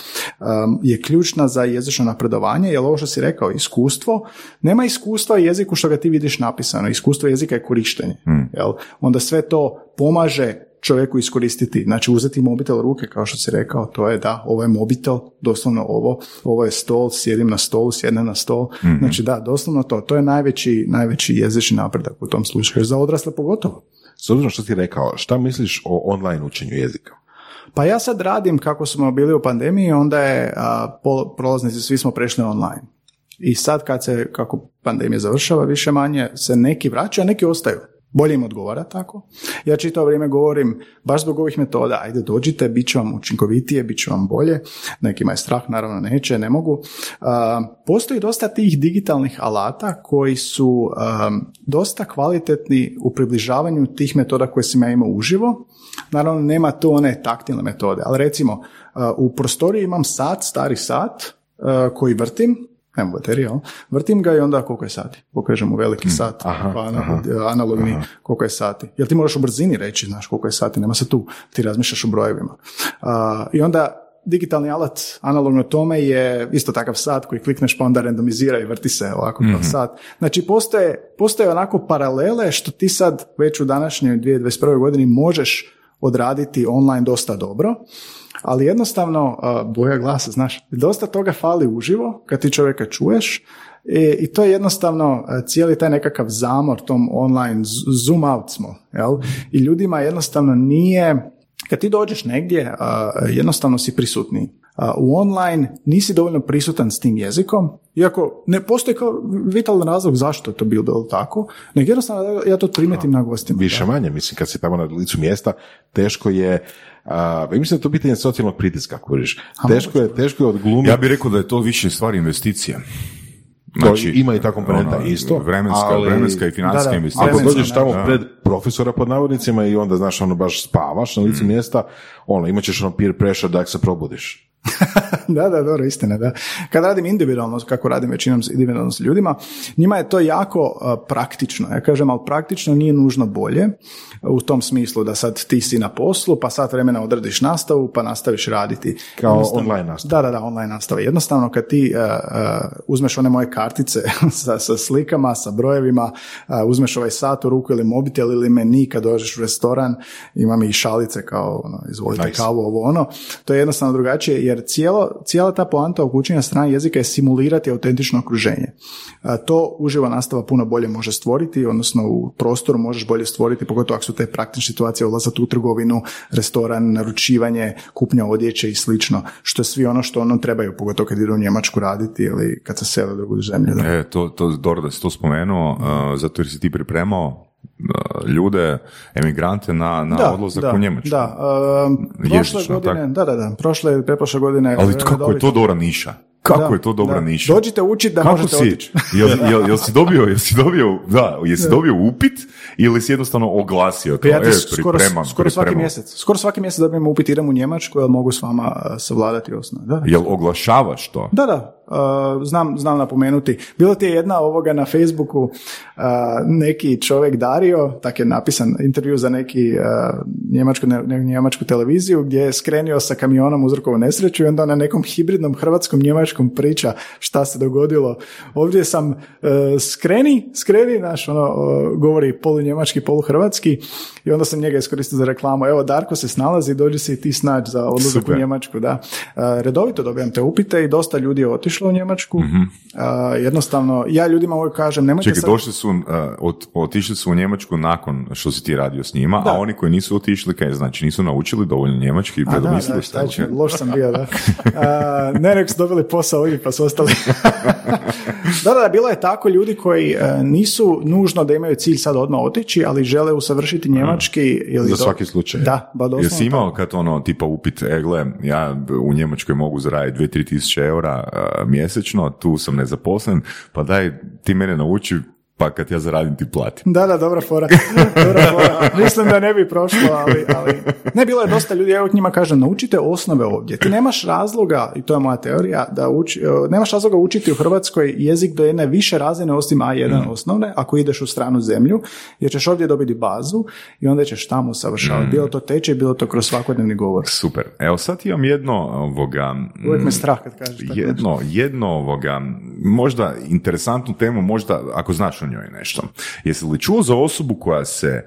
je ključna za jezično napredovanje, jer ovo što si rekao, iskustvo, nema iskustva jeziku što ga ti vidiš napisano, iskustvo jezika je korištenje. Jel? Onda sve to pomaže čovjeku iskoristiti. Znači, uzeti mobitel u ruke, kao što si rekao, to je da, ovo je mobitel, doslovno ovo je stol, sjedim na stolu, sjednem na stol. Znači, da, doslovno to je najveći jezični napredak u tom slučaju, za odrasle pogotovo. S obzirom što si rekao, šta misliš o online učenju jezika? Pa ja sad radim, kako smo bili u pandemiji, onda je prolaznici, svi smo prešli online. I sad, kako pandemija završava, više manje se neki vraćaju, a neki ostaju. Bolje im odgovara tako. Ja čitavo vrijeme govorim, baš zbog ovih metoda, ajde dođite, bit će vam učinkovitije, bit će vam bolje, nekima je strah, naravno neće, ne mogu. Postoji dosta tih digitalnih alata koji su dosta kvalitetni u približavanju tih metoda koje sam ja imao uživo. Naravno, nema to one taktilne metode, ali recimo u prostoriji imam sat, stari sat koji vrtim, nema baterija, vrtim ga i onda koliko je sati, pokažem u veliki sat, analogni, koliko je sati. Jer ti moraš u brzini reći, znaš koliko je sati, nema se tu, ti razmišljaš o brojevima. I onda digitalni alat analogno tome je isto takav sat koji klikneš pa onda randomizira i vrti se ovako kao sat. Znači, postoje onako paralele što ti sad već u današnjoj 2021. godini možeš odraditi online dosta dobro, ali jednostavno, boja glasa, znaš, dosta toga fali uživo kad ti čovjeka čuješ i to je jednostavno cijeli taj nekakav zamor tom online, zoom out smo, jel? I ljudima jednostavno nije, kad ti dođeš negdje, jednostavno si prisutniji. U online nisi dovoljno prisutan s tim jezikom, iako ne postoji kao vitalan razlog zašto je to bilo tako, nego jednostavno ja to primetim na gostima. Više manje, mislim, kad si tamo na licu mjesta, teško je, mislim da to pitanje socijalnog pritiska, kuriš. Teško je odglumiti. Ja bih rekao da je to više stvar investicija. Znači, ima i ta komponenta isto. Vremenska i financijska investicija. Ako dođeš tamo pred profesora pod navodnicima i onda, znaš, baš spavaš na licu mjesta, imat ćeš peer pressure da se probudiš. Da, dobro, istina, da. Kad radim individualno, kako radim većinom individualno s ljudima, njima je to jako praktično. Ja kažem, ali praktično nije nužno bolje u tom smislu da sad ti si na poslu, pa sat vremena odradiš nastavu, pa nastaviš raditi. Kao online nastava. Da, online nastava. Jednostavno, kad ti uzmeš one moje kartice sa slikama, sa brojevima, uzmeš ovaj sat u ruku ili mobitel ili meni kad dođeš u restoran, imam i šalice kao, izvolite kavu, ovo ono. To je jednostavno drugačije. jer cijela ta poanta učenja stranih jezika je simulirati autentično okruženje. To uživa nastava puno bolje može stvoriti, odnosno u prostoru možeš bolje stvoriti, pogotovo ako su te praktične situacije, ulazak u trgovinu, restoran, naručivanje, kupnja odjeće i slično, što je svi ono što ono trebaju, pogotovo kad idu u Njemačku raditi ili kad se sele u drugu zemlju. Dobro da si to spomenuo, zato jer si ti pripremao ljude, emigrante na odlazak u Njemačku. Da, prošle godine. Ali kako je to dobra niša? Kako je to dobra niša? Dođite učiti da možete otići. Jel si dobio upit ili si jednostavno oglasio to? Skoro svaki mjesec dobijem upit, idem u Njemačku, jel mogu s vama savladati osnovu. Jel oglašavaš to? Da. Znam napomenuti. Bilo ti je jedna ovoga na Facebooku, neki čovjek Dario, tak je napisan intervju za neki njemačku televiziju, gdje je skrenio sa kamionom, uzrokovao nesreću i onda na nekom hibridnom hrvatskom njemačkom priča šta se dogodilo. Ovdje sam skreni, govori polu njemački, polu hrvatski i onda sam njega iskoristio za reklamu. Evo, Darko se snalazi, dođi se i ti snađi za odlazak u Njemačku. Da. Redovito dobijam te upite i dosta ljudi je otišlo u Njemačku. Mm-hmm. Jednostavno, ja ljudima uvijek kažem, nemojte... Čekaj, otišli su u Njemačku nakon što si ti radio s njima, da. A oni koji nisu otišli, znači nisu naučili dovoljno njemački i predomislili šta će. Loš sam bio, da. Nek su dobili posao i pa su ostali. Da, bilo je tako ljudi koji nisu nužno da imaju cilj sad odmah otići, ali žele usavršiti njemački. Za svaki slučaj. Da, ba doslovno. Jesi imao kad tipa upit, ja u Njemačkoj mogu zaraditi 2-3 tisuće eura mjesečno, tu sam nezaposlen, pa daj ti mene nauči, pa kad ja zaradim ti platim. Da, dobra fora. Mislim da ne bi prošlo, ali... Ne, bilo je dosta ljudi, ja od njima kažem, naučite osnove ovdje. Ti nemaš razloga, i to je moja teorija, nemaš razloga učiti u Hrvatskoj jezik do jedne više razine osim A1 osnovne, ako ideš u stranu zemlju, jer ćeš ovdje dobiti bazu i onda ćeš tamo usavršavati. Bilo to tečaj, bilo to kroz svakodnevni govor. Super. Evo sad imam jedno ovoga... Uvijek me strah kad kažeš tako. Jedno ovoga, možda interesantnu temu, možda ako znaš njoj nešto. Jesi li čuo za osobu koja se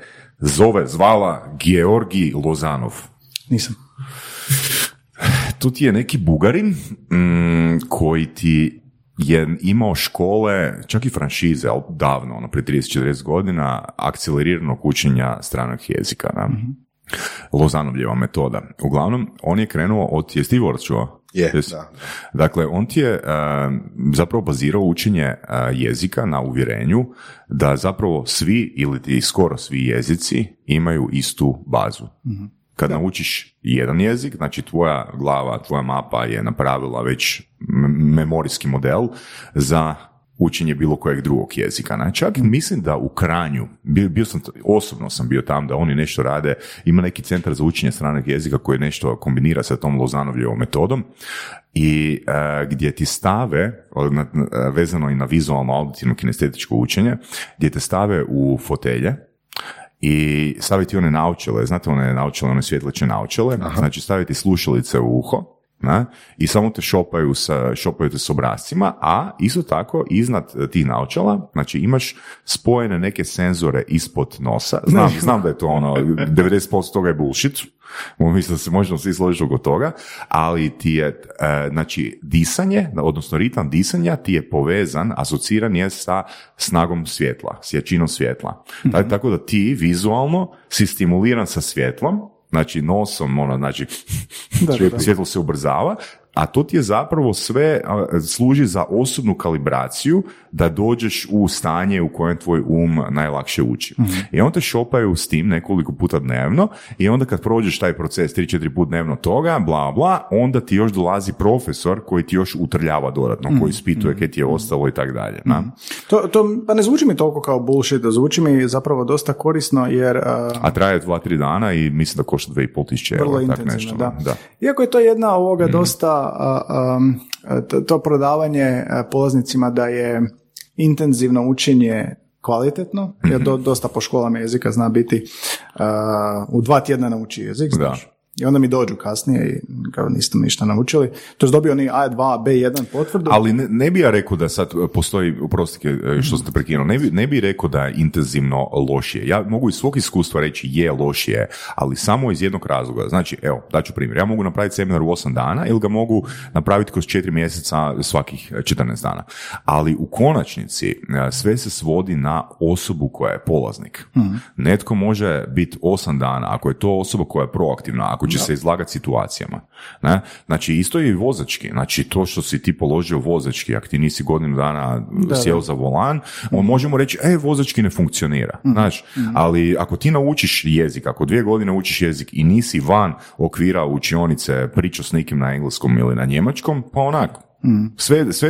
zvala Georgij Lozanov? Nisam. To ti je neki Bugarin koji ti je imao škole, čak i franšize, ali davno, prije 30-40 godina, akceleriranog učenja stranog jezika. Da? Mm-hmm. Lozanovljeva metoda. Uglavnom, on je krenuo od... Jesi ti čuo? Da. Dakle, on ti je zapravo bazirao učenje jezika na uvjerenju da zapravo svi ili skoro svi jezici imaju istu bazu. Mm-hmm. Kad naučiš jedan jezik, znači tvoja glava, tvoja mapa je napravila već memorijski model za učenje bilo kojeg drugog jezika. Čak mislim da u Kranju, osobno sam bio tam da oni nešto rade, ima neki centar za učenje stranog jezika koji nešto kombinira sa tom Lozanovljevom metodom i gdje ti stave, vezano i na vizualno auditivno kinestetičko učenje, gdje te stave u fotelje i staviti one naučile, znate one naučile, one svjetleće naučile, znači staviti slušalice u uho, i samo te šopaju te s obrazcima, a isto tako iznad tih naočala, znači imaš spojene neke senzore ispod nosa. Znam da je to 90% toga je bullshit, mislim da se možemo svi složiti oko toga, ali ti je, znači disanje, odnosno ritam disanja ti je povezan, asociran je sa snagom svjetla, s jačinom svjetla. Mm-hmm. Tako da ti vizualno si stimuliran sa svjetlom, znači nosom, svjetlo se ubrzava, a to ti je zapravo sve služi za osobnu kalibraciju da dođeš u stanje u kojem tvoj um najlakše uči. Mm-hmm. I onda te šopaju s tim nekoliko puta dnevno i onda kad prođeš taj proces 3-4 puta dnevno toga, bla bla, onda ti još dolazi profesor koji ti još utrljava dodatno, koji ispituje kaj ti je ostalo i tako dalje. Pa ne zvuči mi toliko kao bullshit, zvuči mi zapravo dosta korisno jer... A traje 2-3 dana i mislim da košta 2.500 eura. Vrlo intenzivno, da. Iako je to jedna ovoga dosta to prodavanje polaznicima da je intenzivno učenje kvalitetno, jer dosta po školama jezika zna biti u 2 tjedna nauči jezik, znaš. I onda mi dođu kasnije i kao niste mi ništa naučili. To je dobio ni A2, B1 potvrdu. Ali ne bi ja rekao da sad postoji, oprostite što sam te prekinuo, ne bi rekao da je intenzivno lošije. Ja mogu iz svog iskustva reći je lošije, ali samo iz jednog razloga. Znači, evo, daću primjer. Ja mogu napraviti seminar u 8 dana ili ga mogu napraviti kroz 4 mjeseca svakih 14 dana. Ali u konačnici sve se svodi na osobu koja je polaznik. Mm-hmm. Netko može biti 8 dana, ako je to osoba koja je proaktivna, ako će se izlagati situacijama. Ne? Znači, isto je i vozački. Znači, to što si ti položio vozački, ako ti nisi godinu dana sjeo za volan, možemo reći, vozački ne funkcionira. Mm-hmm. Znaš, ali ako ti naučiš jezik, ako 2 godine učiš jezik i nisi van okvira učionice pričao s nekim na engleskom ili na njemačkom, pa onako. Sve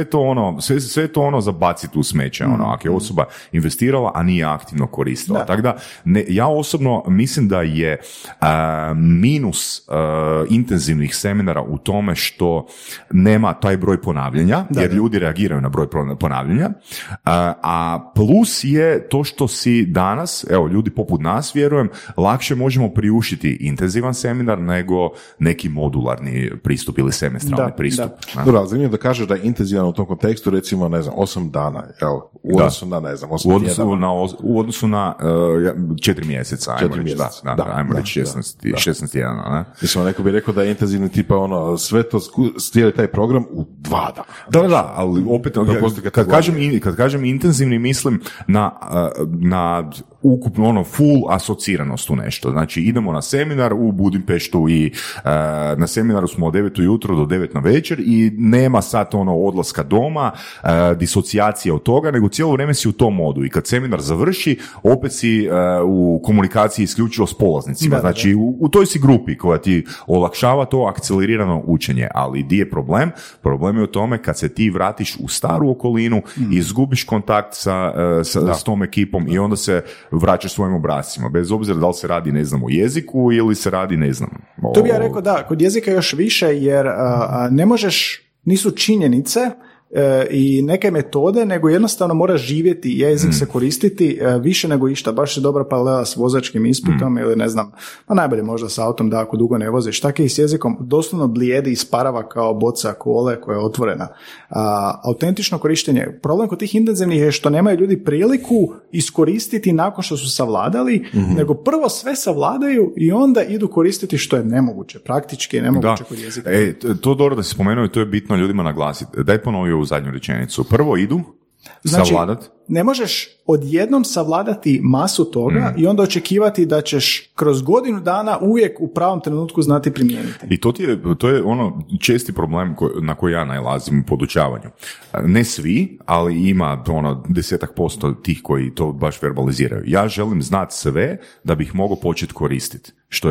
je to ono za baciti u smeće, ono, ako je osoba investirala, a nije aktivno koristila. Da. Tako da, ja osobno mislim da je minus intenzivnih seminara u tome što nema taj broj ponavljanja, jer ljudi reagiraju na broj ponavljanja, a plus je to što si danas, evo, ljudi poput nas, vjerujem, lakše možemo priuštiti intenzivan seminar nego neki modularni pristup ili semestralni pristup. Dobro, zanimljivo da kažeš da je intenzivan u tom kontekstu, recimo, ne znam, 8 dana, jel? U odnosu na, ne znam, 8 tjedana. U odnosu na 4 mjeseca, ajmo reći, ajmo reći 16 tjedana. Mislim, neko bi rekao da je intenzivni tipa, ono, sve to stijeli taj program u 2 dana. Da, ali opet, kad kažem intenzivni, mislim na ukupno ono full asociranost u nešto. Znači, idemo na seminar u Budimpeštu i na seminaru smo od 9 ujutro do 9 na večer i nema sad ono odlaska doma, disocijacije od toga, nego cijelo vrijeme si u tom modu i kad seminar završi, opet si u komunikaciji isključivo s polaznicima. Znači, u toj si grupi koja ti olakšava to akcelerirano učenje, ali di je problem? Problem je u tome kad se ti vratiš u staru okolinu, izgubiš kontakt s tom ekipom i onda se vraćaš svojim obrascima, bez obzira da li se radi, ne znam, o jeziku ili se radi, ne znam. To bi ja rekao da, kod jezika još više, jer ne možeš, nisu činjenice i neke metode, nego jednostavno moraš živjeti jezik, se koristiti više nego išta. Baš je dobra paralela s vozačkim ispitom ili ne znam, pa najbolje možda s autom, da ako dugo ne voziš. Tako i s jezikom, doslovno blijedi i isparava kao boca kole koja je otvorena. Autentično korištenje. Problem kod tih intenzivnih je što nemaju ljudi priliku iskoristiti nakon što su savladali, nego prvo sve savladaju i onda idu koristiti, što je nemoguće, praktički je nemoguće kod jezika. To dobro da si spomenuo i to je bitno ljudima naglasiti. Daj ponovio u zadnju rečenicu. Prvo idu, znači, savladat. Ne možeš odjednom savladati masu toga i onda očekivati da ćeš kroz godinu dana uvijek u pravom trenutku znati primijeniti. I to je ono česti problem na koji ja najlazim u podučavanju. Ne svi, ali ima ono 10% tih koji to baš verbaliziraju. Ja želim znati sve da bih mogao početi koristiti. Što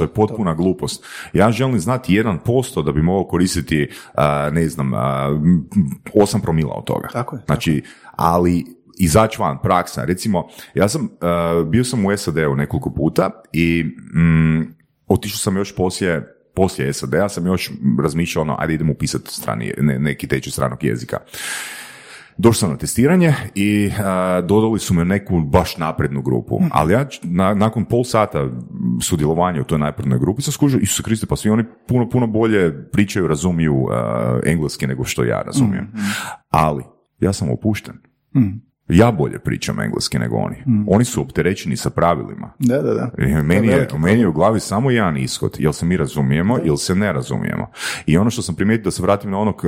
je potpuna glupost. Ja želim znati 1% da bi mogao koristiti, 8% od toga. Tako je. Znači, ali izaći van, praksa. Recimo, ja sam, bio sam u SAD-u nekoliko puta i otišao sam još poslije SAD-a, sam još razmišljao, ajde idem upisati neki tečaj stranog jezika. Došao sam na testiranje i dodali su me neku baš naprednu grupu, ali ja nakon pol sata sudjelovanja u toj naprednoj grupi sam skužio, Isuse Kriste, pa svi oni puno, puno bolje pričaju, razumiju engleski nego što ja razumijem. Ali ja sam opušten. Ja bolje pričam engleski nego oni. Oni su opterećeni sa pravilima. Da. Meni je u glavi samo jedan ishod. Jel se mi razumijemo, jel se ne razumijemo. I ono što sam primijetio, da se vratim na onog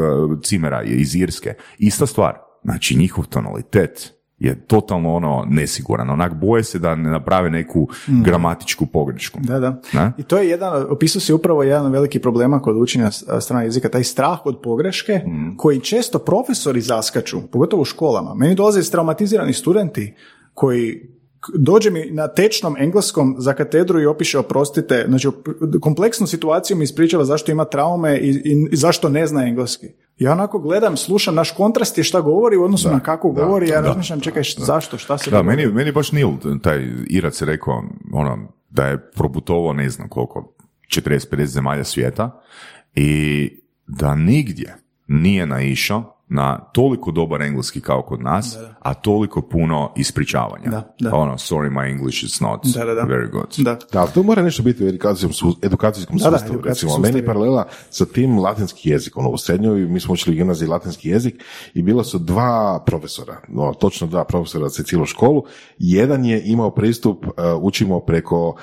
Cimera iz Irske. Ista stvar. Znači, njihov tonalitet je totalno ono nesiguran. Onak boje se da ne naprave neku gramatičku pogrešku. Da. Na? I to je opisao si upravo jedan veliki problema kod učenja stranog jezika, taj strah od pogreške koji često profesori zaskaču, pogotovo u školama. Meni dolaze traumatizirani studenti koji dođe mi na tečnom engleskom za katedru i opiše, oprostite, znači kompleksnu situaciju mi ispričava zašto ima traume i zašto ne zna engleski. Ja onako gledam, slušam, naš kontrast je šta govori u odnosu na kako govori, ja razmišljam, čekaj, zašto, šta se... Da, meni baš Neil, taj Irac, je rekao ono, da je proputovao ne znam koliko, 40-50 zemalja svijeta i da nigdje nije naišao na toliko dobar engleski kao kod nas, a toliko puno ispričavanja. Ono, sorry, my English is not very good. Da, ali to mora nešto biti u edukacijskom sustavu. Recimo, meni je paralela sa tim latinski jezik. Ono, u srednjoj mi smo učili gimnaziji latinski jezik i bilo su dva profesora, no, točno dva profesora za cijelu školu. Jedan je imao pristup, učimo preko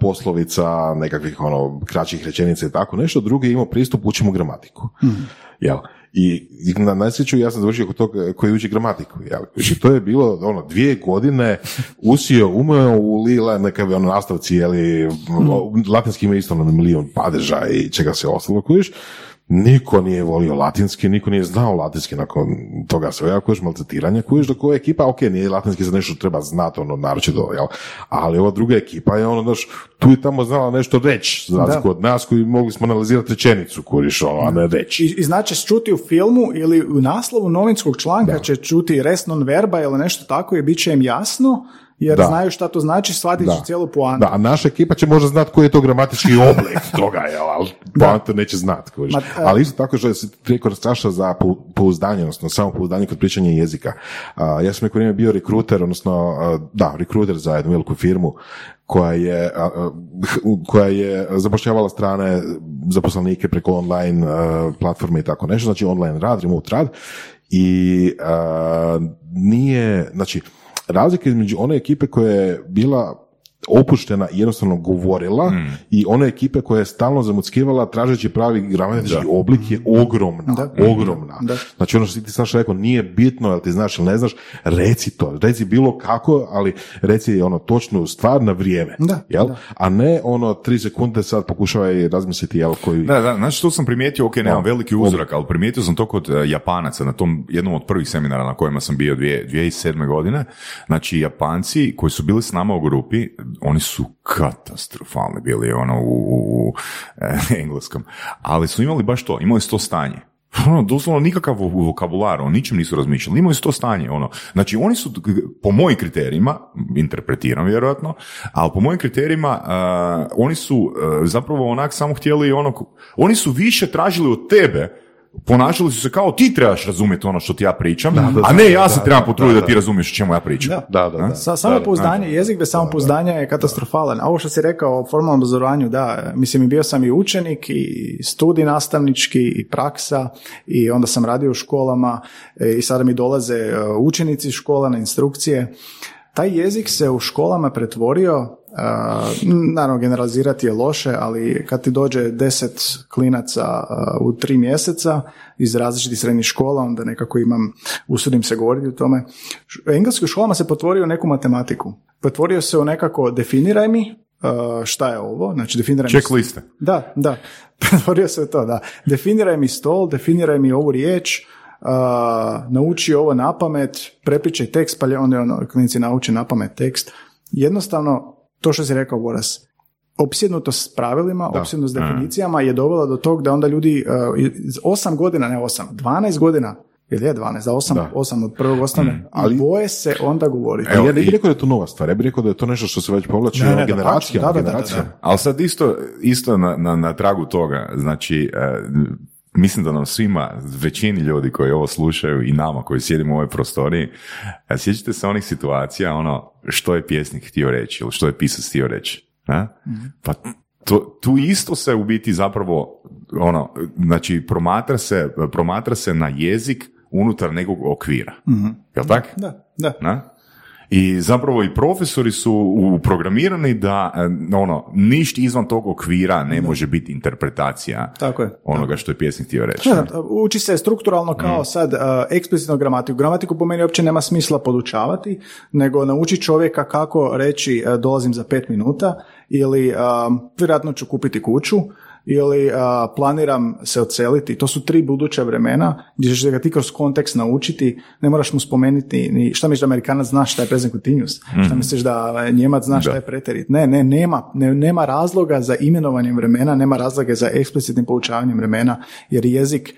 poslovica, nekakvih ono, kraćih rečenica i tako nešto. Drugi je imao pristup, učimo gramatiku. Mm-hmm. Jel? I na najsliču ja sam završio kod tog koji uči gramatiku. Jel? I to je bilo ono, 2 godine usio, umeo u lila nekakve ono, nastavci, jeli, latinski ima isto na 1,000,000 padeža i čega se ostalo kojiš. Niko nije volio latinski, niko nije znao latinski nakon toga svega, kojiš malcetiranja, kojiš dok ova ekipa, ok, nije latinski za nešto treba znati, ono, naročito, jel? Ali ova druga ekipa je ono, znaš, tu i tamo znala nešto reći, znači, kod nas koji mogli smo analizirati rečenicu, kojiš, ono, a ne reći. I znači čuti u filmu ili u naslovu novinskog članka će čuti res non verba ili nešto tako i bit će im jasno, jer znaju šta to znači, shvatit će cijelu poantu. Da, a naša ekipa će možda znati koji je to gramatički oblik toga, jel, ali poanta neće znati. Ali isto tako što se rekord straša za pouzdanje, odnosno samopouzdanje kod pričanja jezika. Ja sam neko vrijeme bio rekruter, odnosno, rekruter za jednu veliku firmu koja je zapošljavala strane zaposlenike preko online platforme i tako nešto, znači online rad, remote rad, i nije, znači, razlika između one ekipe koja je bila opuštena i jednostavno govorila i one ekipe koja je stalno zamuckivala tražeći pravi gramatički oblik je ogromna. Ogromna. Znači ono što ti Saša rekao, nije bitno jel ti znaš ili ne znaš, reci to. Reci bilo kako, ali reci ono točnu stvar na vrijeme. A ne ono 3 sekunde sad pokušavaj razmisliti jel koji... Znači to sam primijetio, ok, nemam veliki uzorak, ali primijetio sam to kod Japanaca na tom jednom od prvih seminara na kojima sam bio 2007. godine. Znači Japanci koji su bili s nama u grupi, oni su katastrofalni bili ono u engleskom, ali su imali baš to, imali 100 stanje. Ono, doslovno nikakav vokabular, o ničem nisu razmišljali, imaju 100 stanje. Ono. Znači, oni su, po mojim kriterijima, interpretiram vjerojatno, ali po mojim kriterijima, oni su zapravo onak samo htjeli, ono, oni su više tražili od tebe, ponašali su se kao ti trebaš razumjeti ono što ti ja pričam, a ne ja se trebam potruditi da ti razumiješ o čemu ja pričam. Samopouzdanje, jezik bez samopouzdanja je katastrofalan. A ovo što si rekao o formalnom obrazovanju, mislim, bio sam i učenik i studij nastavnički i praksa i onda sam radio u školama i sada mi dolaze učenici škola na instrukcije. Taj jezik se u školama pretvorio, naravno generalizirati je loše, ali kad ti dođe 10 klinaca u 3 mjeseca iz različitih srednjih škola, onda nekako usudim se govoriti o tome. Engleski u školama se pretvorio u neku matematiku. Pretvorio se u nekako definiraj mi šta je ovo, znači definiraj mi... Check liste. Da, pretvorio se u to, da. Definiraj mi stol, definiraj mi ovu riječ, nauči ovo na pamet, prepričaj tekst, pa onda klinici nauče na pamet tekst. Jednostavno, to što si rekao, Boras, opsjednutost s pravilima, opsjednutost s definicijama je dovela do tog da onda ljudi 12 godina, ili je 12, da 8 od prvog osnovne, ali boje se onda govoriti. Ja bih rekao da je to nova stvar, ja bih rekao da je to nešto što se već povlači generacijama. Ali sad isto na tragu toga, znači... Mislim da nam svima, većini ljudi koji ovo slušaju i nama koji sjedimo u ovoj prostoriji, sjećate se onih situacija, ono, što je pjesnik htio reći ili što je pisac htio reći. Pa tu isto se u biti zapravo, ono, znači promatra se na jezik unutar nekog okvira. Mm-hmm. Jel tako? Da. Na? I zapravo i profesori su uprogramirani da ono, ništa izvan tog okvira ne može biti interpretacija onoga što je pjesnik htio reći. Uči se strukturalno kao sad eksplicitno gramatiku. Gramatiku po meni uopće nema smisla podučavati, nego nauči čovjeka kako reći dolazim za 5 minuta ili vjerojatno ću kupiti kuću, ili planiram se odseliti. To su 3 buduća vremena gdje ćeš ga ti kroz kontekst naučiti, ne moraš mu spomenuti ni šta misliš da Amerikanac zna šta je present continuous, šta misliš da Njemac zna šta je preterit. Nema razloga za imenovanjem vremena, nema razloga za eksplicitnim poučavanjem vremena, jer jezik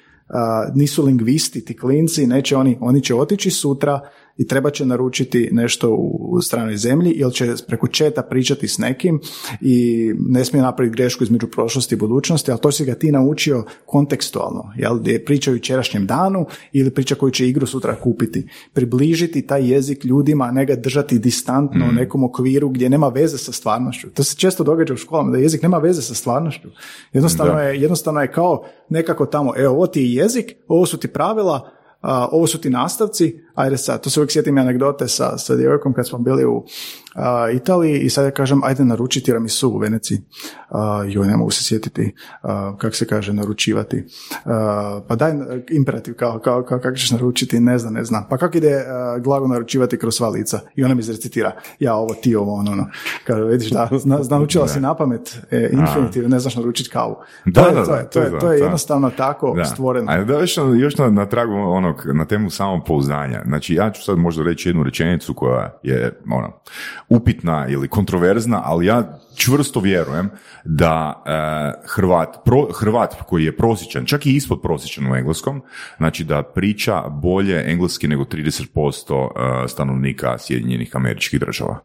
nisu lingvisti, ti klinci, neće oni će otići sutra i treba će naručiti nešto u stranoj zemlji ili će preko chata pričati s nekim i ne smije napraviti grešku između prošlosti i budućnosti, ali to si ga ti naučio kontekstualno, jel, gdje priča o jučerašnjem danu ili priča koju će igru sutra kupiti. Približiti taj jezik ljudima, a ne ga držati distantno u nekom okviru gdje nema veze sa stvarnošću. To se često događa u školama, da jezik nema veze sa stvarnošću. Jednostavno je kao nekako tamo, ovo ti je jezik, ovo su ti pravila, ovo su ti nastavci, ajde sad, to se uvijek sjetim anegdote sa djevojkom kad smo bili u Italiji i sad ja kažem, ajde naruči tiramisu u Veneciji. Joj, ne mogu se sjetiti kako se kaže naručivati. Pa daj imperativ, kao kako ćeš naručiti, ne znam. Pa kako ide glago naručivati kroz sva lica? I ona mi izrecitira, ja ovo, ti ovo, ono. Kada vidiš da, naučila si napamet infinitiv, ne znaš naručiti kavu. To je jednostavno tako stvoreno. A da još na tragu onog, na temu samopouzdanja. Znači, ja ću sad možda reći jednu rečenicu koja je ono, upitna ili kontroverzna, ali ja čvrsto vjerujem da Hrvat koji je prosječan, čak i ispod prosječan u engleskom, znači da priča bolje engleski nego 30% stanovnika Sjedinjenih Američkih Država.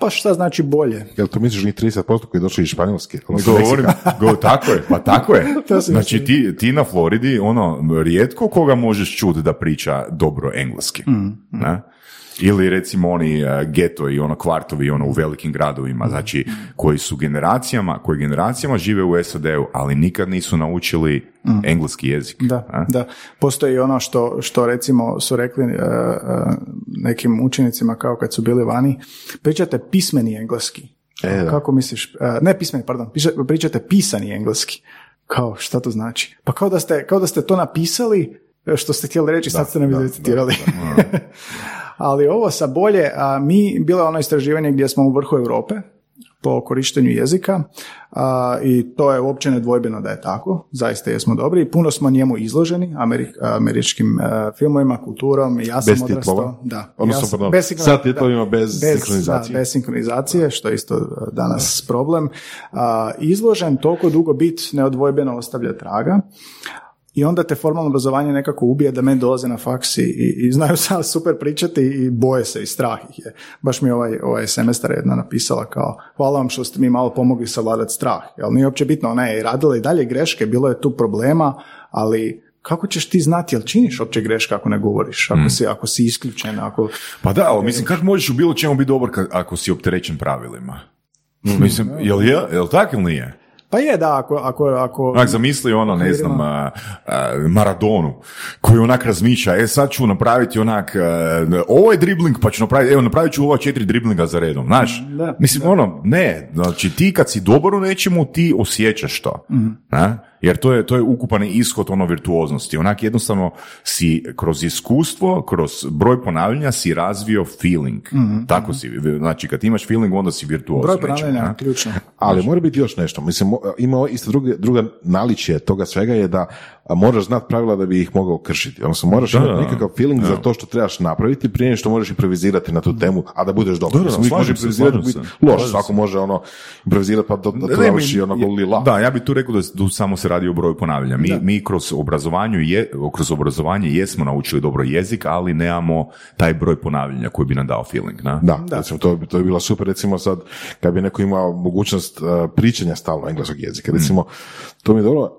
Pa šta znači bolje? Jel to misliš ni 30% koji je došli iz Španjolske? Tako je. Znači ti na Floridi, rijetko koga možeš čuti da priča dobro engleski. Ne? Ili recimo oni geto i kvartovi u velikim gradovima, znači koji generacijama žive u SAD-u, ali nikad nisu naučili engleski jezik. Da. Postoji ono što recimo su rekli nekim učenicima kao kad su bili vani, pričate pismeni engleski. Kako misliš? Ne pismeni, pardon, pričate pisani engleski. Kao, šta to znači? Pa kao da ste to napisali što ste htjeli reći, sad ste nam izrecitirali. Ali ovo sa bolje, bilo je ono istraživanje gdje smo u vrhu Europe po korištenju jezika i to je uopće nedvojbeno da je tako, zaista jesmo dobri, puno smo njemu izloženi, američkim filmovima, kulturom, ja sam odrastao. Bez sinkronizacije, što je isto danas problem. Izložen toliko dugo bit neodvojbeno ostavlja traga. I onda te formalno obrazovanje nekako ubije da meni dolaze na faks i znaju sad super pričati i boje se i strah ih je. Baš mi je ovaj semestar jedna napisala kao hvala vam što ste mi malo pomogli savladati strah. Jel nije uopće bitno, ona je radila i dalje greške, bilo je tu problema, ali kako ćeš ti znati, jel činiš uopće greške ako ne govoriš, ako si isključen, ako... Pa da, ali mislim kako možeš u bilo čemu biti dobar ako si opterećen pravilima? Mislim, jel tako ili nije? Pa je, da, ako... Zamisli Maradonu, koji onak razmišlja, sad ću napraviti ovo je dribling, pa ću napraviti, napravit ću ova 4 driblinga za redom, znaš? Znači ti kad si dobar u nečemu, ti osjećaš to, jer to je ukupan ishod virtuoznosti, onak jednostavno si kroz iskustvo, kroz broj ponavljanja si razvio feeling, tako si, znači kad imaš feeling onda si virtuoz. Broj ponavljanja, ključno. Ali mora biti još nešto, mislim, ima isto druga naličje toga svega je da moraš znati pravila da bi ih mogao kršiti, odnosno moraš imati nekakav feeling za to što trebaš napraviti prije što možeš improvizirati na tu temu, a da budeš dobar. Svako može improvizirati pa da traviš lila. Da, ja bih tu rekao da tu samo se radi o broju ponavljanja. Mi kroz obrazovanje jesmo naučili dobro jezik, ali nemamo taj broj ponavljanja koji bi nam dao feeling. Na? Da. Recimo, to je bila super, recimo sad kad bi neko imao mogućnost pričanja stalno engleskog jezika. Recimo, to mi je dobro.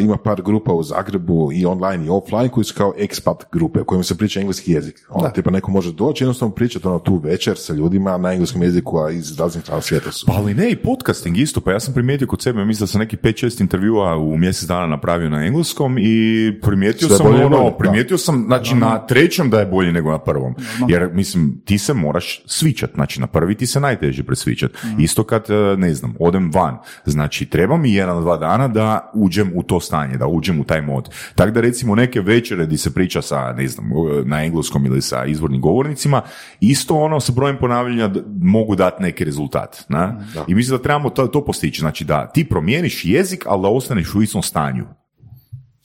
Ima par grupa u Zagrebu i online i offline koji su kao expat grupe u kojima se priča engleski jezik. Tipa neko može doći jednostavno pričati tu večer sa ljudima na engleskom jeziku, a iz raznih strana svijeta su. Pa ali ne, i podcasting isto, pa ja sam primijetio kod sebe, mislim da sam neki 5-6 intervjua u mjesec dana napravio na engleskom i primijetio sam na trećem da je bolje nego na prvom. Jer mislim, ti se moraš svičat, znači na prvi ti se najteže presvičat. Isto kad, ne znam, odem van, znači treba mi 1-2 dana da uđem u to stanje, da uđem u taj mod. Tako da recimo neke večere gdje se priča sa, ne znam, na engleskom ili sa izvornim govornicima, isto sa brojem ponavljanja mogu dati neki rezultat. Na? I mislim da trebamo to postići. Znači da ti promijeniš jezik, ali da ostaneš u istom stanju.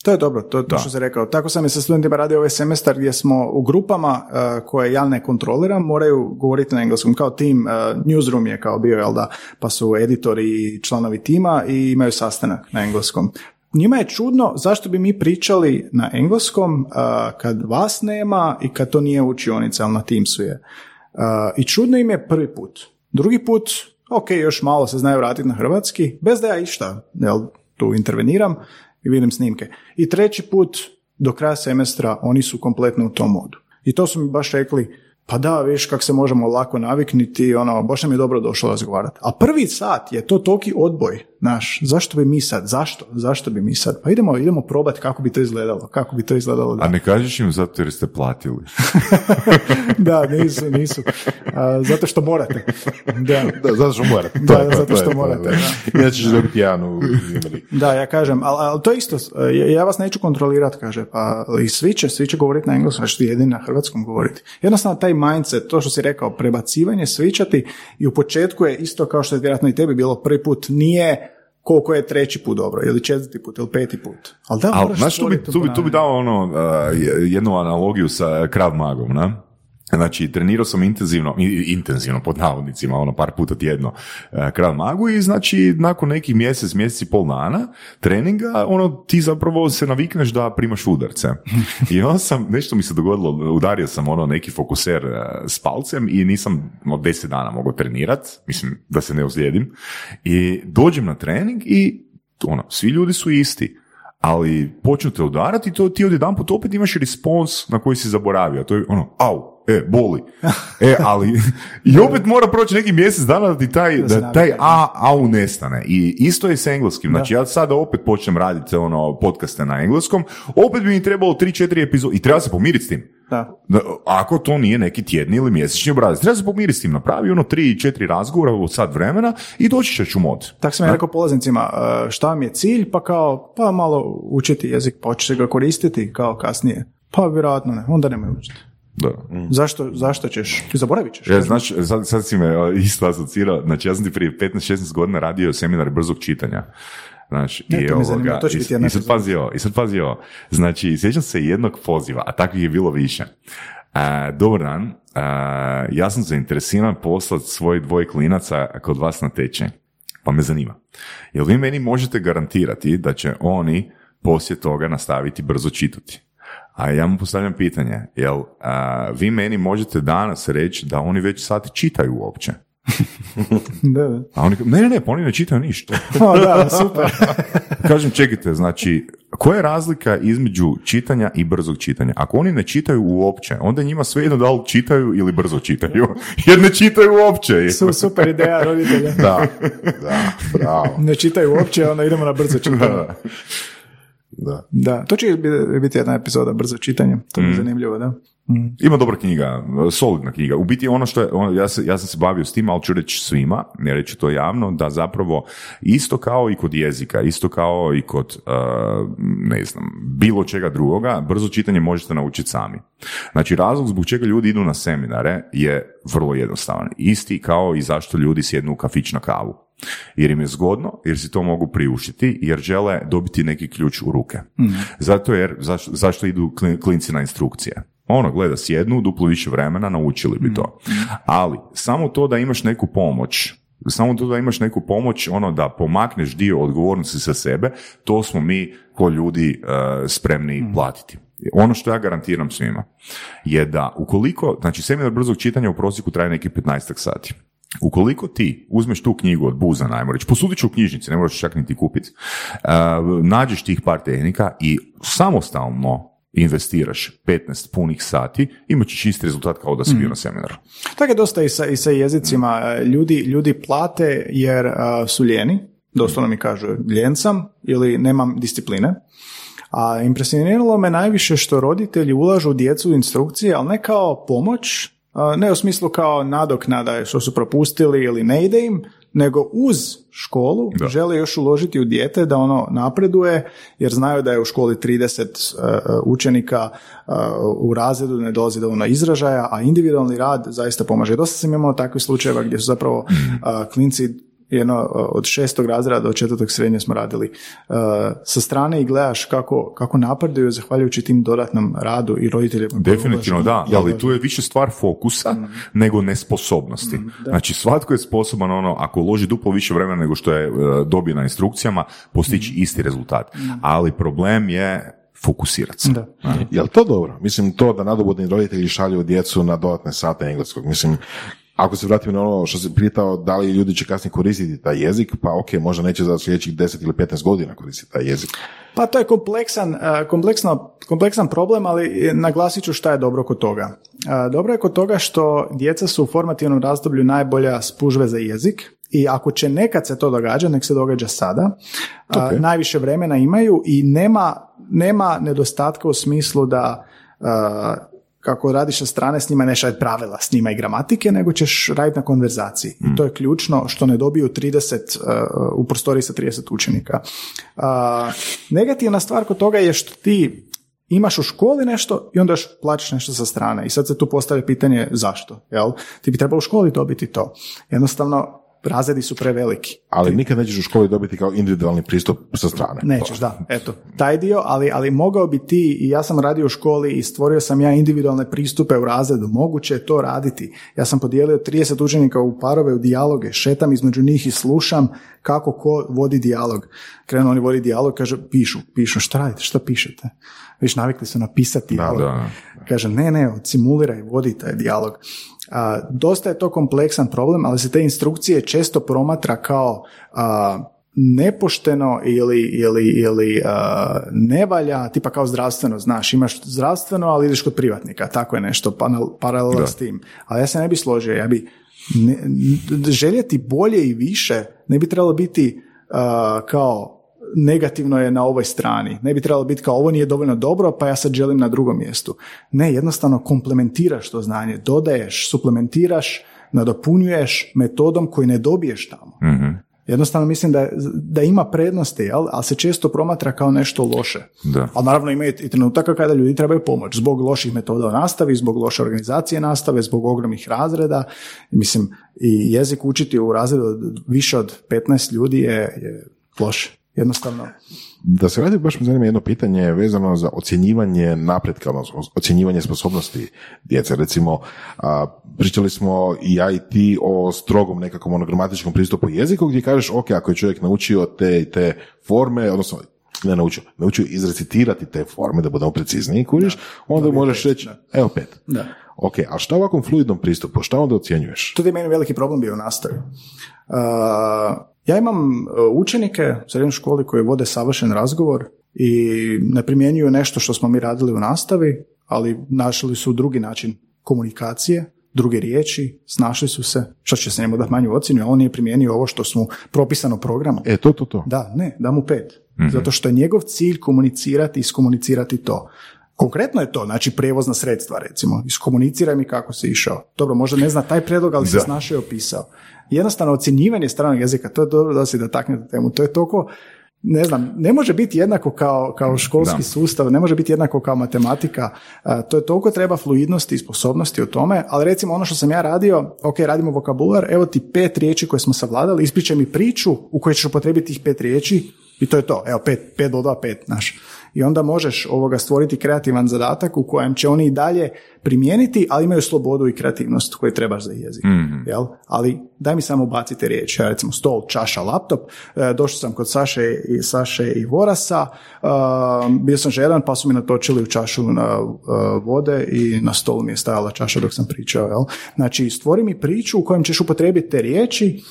To je dobro, to što si rekao. Tako sam i sa studentima radio ovaj semestar gdje smo u grupama koje ja ne kontroliram, moraju govoriti na engleskom. Kao tim, newsroom je bio, pa su editori i članovi tima i imaju sastanak na engleskom. njima je čudno zašto bi mi pričali na engleskom kad vas nema i kad to nije učionica, ali na Teamsu je. I čudno im je prvi put. Drugi put, ok, još malo se znaju vratiti na hrvatski, bez da ja išta, jel, tu interveniram i vidim snimke. I treći put, do kraja semestra, oni su kompletno u tom modu. I to su mi baš rekli, pa da, viš kako se možemo lako navikniti, ono, baš nam je dobro došlo razgovarati. A prvi sat je to toki odboj, naš, zašto bi mi sad, zašto bi mi sad? Pa idemo probati kako bi to izgledalo. Da. A ne kažeš im zato jer ste platili. Da, nisu. Zato što morate. Da, zato što morate. Da. Ja ćeš dobiti Janu. Da, ja kažem, ali to je isto, ja vas neću kontrolirati, kaže, pa i svi će govoriti na engleskom, a što jedini na hrvatskom govoriti. Jednostavno taj mindset, to što si rekao, prebacivanje, svičati, i u početku je isto kao što je vjerojatno i tebi bilo prvi put, nije koliko je treći put dobro, ili četvrti put, ili peti put. Ali da, moraš stvoriti. Tu bi dao jednu analogiju sa Krav Magom, na? Znači, trenirao sam intenzivno pod navodnicima, par puta tjedno Krav Magu i znači nakon nekih mjesec i pol dana treninga, ti zapravo se navikneš da primaš udarce. I nešto mi se dogodilo, udario sam neki fokuser s palcem i nisam 10 dana mogao trenirati, mislim da se ne ozlijedim. I dođem na trening i svi ljudi su isti. Ali počnu te udarati i to ti odjedanput opet imaš respons na koji si zaboravio. To je au, boli. Ali i opet mora proći neki mjesec dana da ti taj au nestane. I isto je s engleskim. Znači ja sada opet počnem raditi podcaste na engleskom, opet bi mi trebalo 3-4 epizode i treba se pomiriti s tim. Da. Ako to nije neki tjedni ili mjesečni obrazac, treba se pomiriti s tim, napravi 3-4 razgovora u sat vremena i doći ćeš u mod. Tako sam ja rekao polaznicima, šta mi je cilj, pa malo učiti jezik, pa hoće se ga koristiti kao kasnije. Pa vjerojatno ne, onda nemoj učiti. Da. Mm. Zašto ćeš? Ti zaboravit ćeš. Ja, znači, sad si me isto asocirao, znači ja sam ti prije 15-16 godina radio seminar brzog čitanja. Znači, I sad pazio, znači sjećam se jednog poziva, a takvih je bilo više. Dobar dan, ja sam zainteresiran poslati svoje 2 klinaca kod vas na tečaj, pa me zanima. Jel vi meni možete garantirati da će oni poslije toga nastaviti brzo čitati? A ja mu postavljam pitanje, jel vi meni možete danas reći da oni već sad čitaju uopće? Da. A oni, ne, pa oni ne čitaju ništa. Da, super. Kažem, čekajte, znači, koja je razlika između čitanja i brzog čitanja? Ako oni ne čitaju uopće, onda njima sve jedno da li čitaju ili brzo čitaju, jer ne čitaju uopće. Super ideja roditelja. Da, bravo. Ne čitaju uopće, onda idemo na brzo čitanje. Da. To će biti jedna epizoda brzo čitanje, to je zanimljivo, da? Mm. Ima dobra knjiga, solidna knjiga. U biti ono što je, ja sam se bavio s tim, ali ću reći svima, ne reći to javno, da zapravo isto kao i kod jezika, isto kao i kod bilo čega drugoga, brzo čitanje možete naučiti sami. Znači razlog zbog čega ljudi idu na seminare je vrlo jednostavan. Isti kao i zašto ljudi sjednu u kafić na kavu. Jer im je zgodno, jer si to mogu priuštiti, jer žele dobiti neki ključ u ruke. Mm-hmm. Zato jer, zašto idu klinci na instrukcije? Gleda, sjednu, duplo više vremena, naučili bi to. Ali, samo to da imaš neku pomoć, da pomakneš dio odgovornosti sa sebe, to smo mi ko ljudi spremni platiti. Ono što ja garantiram svima je da ukoliko, znači seminar brzog čitanja u prosjeku traje neki 15 sati. Ukoliko ti uzmeš tu knjigu od Buzana, ajmo reći, posudit ću u knjižnici, ne moraš čak niti kupiti, nađeš tih par tehnika i samostalno investiraš 15 punih sati, imat ćeš isti rezultat kao da si bio na seminaru. Tako je dosta i sa jezicima. Ljudi plate jer su ljeni, doslovno mi kažu ljen sam ili nemam discipline. A impresioniralo me najviše što roditelji ulažu djecu u instrukcije, ali ne kao pomoć, ne u smislu kao nadoknada što su propustili ili ne ide im, nego uz školu žele još uložiti u dijete da napreduje, jer znaju da je u školi 30 učenika u razredu, ne dolazi dovoljno izražaja, a individualni rad zaista pomaže. Dosta sam imao takvih slučajeva gdje su zapravo klinci jedno, od 6. razreda do 4. srednje smo radili sa strane i gledaš kako napreduju zahvaljujući tim dodatnom radu i roditeljima. Definitivno da, ali tu je više stvar fokusa nego nesposobnosti. Znači svatko je sposoban ono, ako uloži duplo više vremena nego što je dobio na instrukcijama, postići isti rezultat. Ali problem je fokusirati se. Je li to dobro? Mislim, to da nadobudni roditelji šalju djecu na dodatne sate engleskog, mislim, ako se vratimo na ono što si pitao, da li ljudi će kasnije koristiti taj jezik, pa ok, možda neće za sljedećih 10 ili 15 godina koristiti taj jezik. Pa to je kompleksan problem, ali naglasit ću šta je dobro kod toga. Dobro je kod toga što djeca su u formativnom razdoblju najbolja spužve za jezik, i ako će nekad se to događa, nek se događa sada. Okay. Najviše vremena imaju i nema nedostatka u smislu da kako radiš sa strane s njima, ne šalj pravila s njima i gramatike, nego ćeš raditi na konverzaciji. I to je ključno što ne dobiju 30 u prostoriji sa 30 učenika. Negativna stvar kod toga je što ti imaš u školi nešto i onda još plaćaš nešto sa strane. I sad se tu postavlja pitanje zašto. Jel? Ti bi trebalo u školi dobiti to. Jednostavno, razredi su preveliki. Ali nikad nećeš u školi dobiti kao individualni pristup sa strane. Nećeš, da. Eto, taj dio, ali mogao bi ti, i ja sam radio u školi i stvorio sam ja individualne pristupe u razredu. Moguće je to raditi. Ja sam podijelio 30 učenika u parove, u dijaloge, šetam između njih i slušam kako ko vodi dijalog. Krenu oni vodi dijalog, kaže, pišu, šta radite, šta pišete? Viš, navikli su napisati dijalog. Da. Kaže, ne, simuliraj, vodi taj dijalog. Dosta je to kompleksan problem, ali se te instrukcije često promatra kao nepošteno ili ne valja, tipa kao zdravstveno, znaš, imaš zdravstveno, ali ideš kod privatnika, tako je nešto, paralelno s tim. Ali ja se ne bi složio, ja bi željeti bolje i više ne bi trebalo biti kao negativno je na ovoj strani. Ne bi trebalo biti kao ovo nije dovoljno dobro, pa ja sad želim na drugom mjestu. Ne, jednostavno komplementiraš to znanje, dodaješ, suplementiraš, nadopunjuješ metodom koju ne dobiješ tamo. Mm-hmm. Jednostavno mislim da ima prednosti, ali se često promatra kao nešto loše. Da. Ali naravno ima i trenutaka kada ljudi trebaju pomoć zbog loših metoda u nastavi, zbog loše organizacije nastave, zbog ogromnih razreda. Mislim, i jezik učiti u razredu više od 15 ljudi je loše. Jednostavno. Da se radi, baš me zanima jedno pitanje vezano za ocjenjivanje napretka, ocjenjivanje sposobnosti djece. Recimo, pričali smo i ja i ti o strogom nekakvom monogramatičkom pristupu jeziku gdje kažeš, ok, ako je čovjek naučio te forme, odnosno naučio izrecitirati te forme, da budemo precizniji, kuriš, onda možeš reći, evo 5. Da. Ok, a šta u ovakvom fluidnom pristupu, šta onda ocjenjuješ? To je meni veliki problem bio u nastavi. Ja imam učenike u srednjoj školi koji vode savršen razgovor i ne primjenjuju nešto što smo mi radili u nastavi, ali našli su drugi način komunikacije, druge riječi, snašli su se, što će se njemu dati manju ocjenu, a on nije primijenio ovo što smo propisano programom. To. Da, ne, da mu 5. Mm-hmm. Zato što je njegov cilj komunicirati i iskomunicirati to. Konkretno je to, znači prijevozna sredstva recimo, iskomuniciraj mi kako si išao. Dobro, možda ne zna taj predlog, ali se snašao i opisao. Jednostavno, ocjenjivanje stranog jezika, to je dobro da si dotaknete temu, to je toliko, ne znam, ne može biti jednako kao školski sustav, ne može biti jednako kao matematika, to je toliko treba fluidnosti i sposobnosti u tome, ali recimo ono što sam ja radio, ok, radimo vokabular, evo ti 5 riječi koje smo savladali, ispričaj mi priču u kojoj ćeš upotrijebiti tih 5 riječi, i to je to, evo 5 do 2, 5, znaš. I onda možeš stvoriti kreativan zadatak u kojem će oni i dalje primijeniti, ali imaju slobodu i kreativnost koju trebaš za jezik. Mm-hmm. Jel? Ali daj mi samo bacite riječ. Ja recimo stol, čaša, laptop, došao sam kod Saše i Vorasa, bio sam žedan pa su mi natočili u čašu na vode i na stolu mi je stajala čaša dok sam pričao. Jel? Znači stvori mi priču u kojem ćeš upotrijebiti te riječi,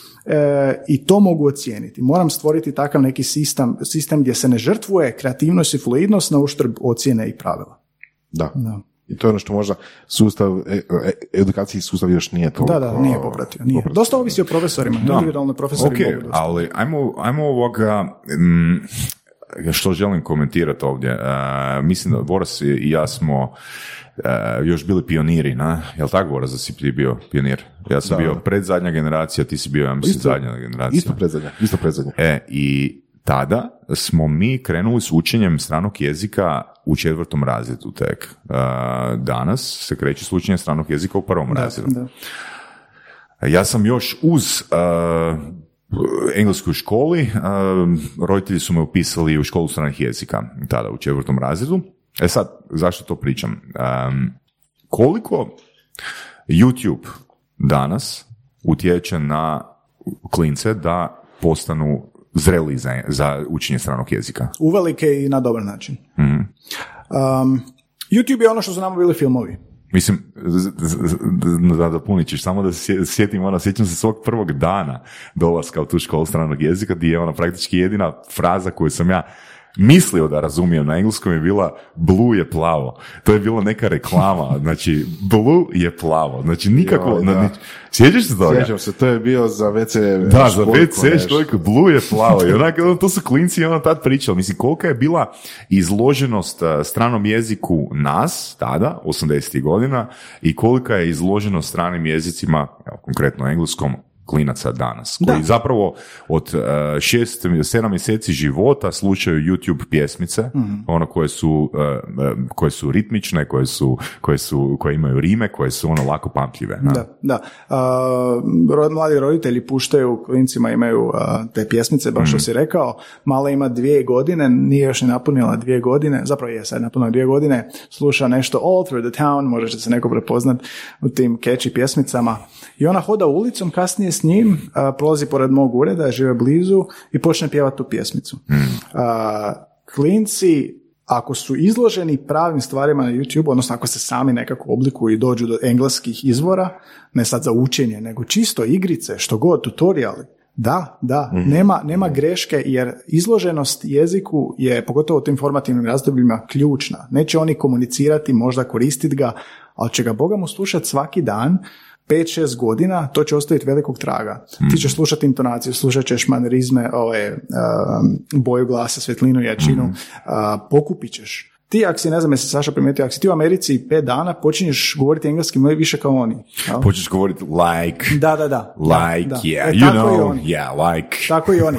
i to mogu ocijeniti. Moram stvoriti takav neki sistem gdje se ne žrtvuje kreativnost i fluidnost na uštrb ocjene i pravila. Da. I to je ono što možda sustav, edukacijski sustav još nije to. Da, nije popratio. Nije. Dosta ovisi o profesorima, individualno profesori mogu dosta. Ali ajmo ovoga... Što želim komentirati ovdje, mislim da Boris i ja smo još bili pioniri, na? Jel tako, Boris, da si ti bio pionir? Ja sam bio predzadnja generacija, ti si bio, ja mislim, zadnja generacija. Isto predzadnja. I tada smo mi krenuli s učenjem stranog jezika u 4. razredu tek. Danas se kreće s učenjem stranog jezika u 1. razredu. Ja sam još uz... engleskoj školi, roditelji su me upisali u školu stranih jezika, tada u 4. razredu. E sad, zašto to pričam? Koliko YouTube danas utječe na klince da postanu zreli za učenje stranog jezika? Uvelike i na dobar način. Mm-hmm. YouTube je ono što su nama bili filmovi. Mislim, da punit ćeš, samo da se sjetim, sjećam se svog prvog dana dolaska u tu školu stranog jezika, gdje je praktički jedina fraza koju sam ja mislio da razumijem na engleskom je bila blue je plavo. To je bila neka reklama, znači blue je plavo. Znači nikako... Sjećaš se toga? Sjećam se, to je bio za WC... Da, za WC školjku, blue je plavo. I onak, to su klinci tad pričali. Mislim, kolika je bila izloženost stranom jeziku nas, tada, 80-ih godina, i kolika je izloženost stranim jezicima, evo, konkretno engleskom, klinaca danas, koji zapravo od 6-7 mjeseci života slušaju YouTube pjesmice, ono koje su ritmične, koje imaju rime, koje su lako pamtljive. Mladi roditelji puštaju, klincima imaju te pjesmice, baš što si rekao. Mala ima 2 godine, nije još ni napunila 2 godine, zapravo je sad napunila 2 godine, sluša nešto All Through the Town, možda će se neko prepoznat u tim catchy pjesmicama, i ona hoda ulicom, kasnije s njim, prolazi pored mog ureda, žive blizu, i počne pjevati tu pjesmicu. Klinci, ako su izloženi pravim stvarima na YouTube, odnosno ako se sami nekako oblikuju i dođu do engleskih izvora, ne sad za učenje, nego čisto igrice, što god, tutoriali, nema greške, jer izloženost jeziku je, pogotovo u tim formativnim razdobljima, ključna. Neće oni komunicirati, možda koristiti ga, ali će ga Boga mu slušati svaki dan, 5-6 godina, to će ostaviti velikog traga. Ti ćeš slušati intonaciju, slušat ćeš manerizme, boju glasa, svjetlinu, jačinu, pokupit ćeš. Ti, ako si, ne znam, jesi Saša primijetio, ako si ti u Americi 5 dana, počinješ govoriti engleski mnogo više kao oni. Počneš govoriti like. Da. Like, da. Yeah, you know, yeah, like. Tako i oni.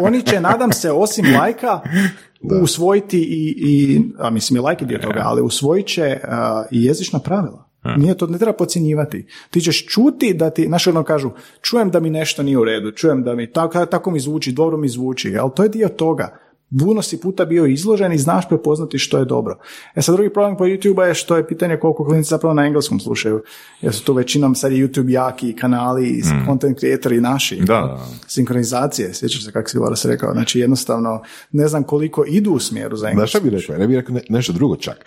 Oni će, nadam se, osim lajka, usvojiti i like je dio toga, ali usvojit će i jezična pravila. Nije to, ne treba podcjenjivati. Ti ćeš čuti da ti, znaš, kažu, čujem da mi nešto nije u redu, čujem da mi, tako mi zvuči, dobro mi zvuči, ali to je dio toga. Puno si puta bio izložen i znaš prepoznati što je dobro. E sad, drugi problem po YouTube je što je pitanje koliko klinici zapravo na engleskom slušaju, jer su to većinom sad i YouTube jaki kanali, content creatori naši, sinkronizacije, sjećaš se kako si Loras rekao, znači jednostavno ne znam koliko idu u smjeru za engleskom. Da, šta bi rekao, ne bih rekao nešto drugo čak.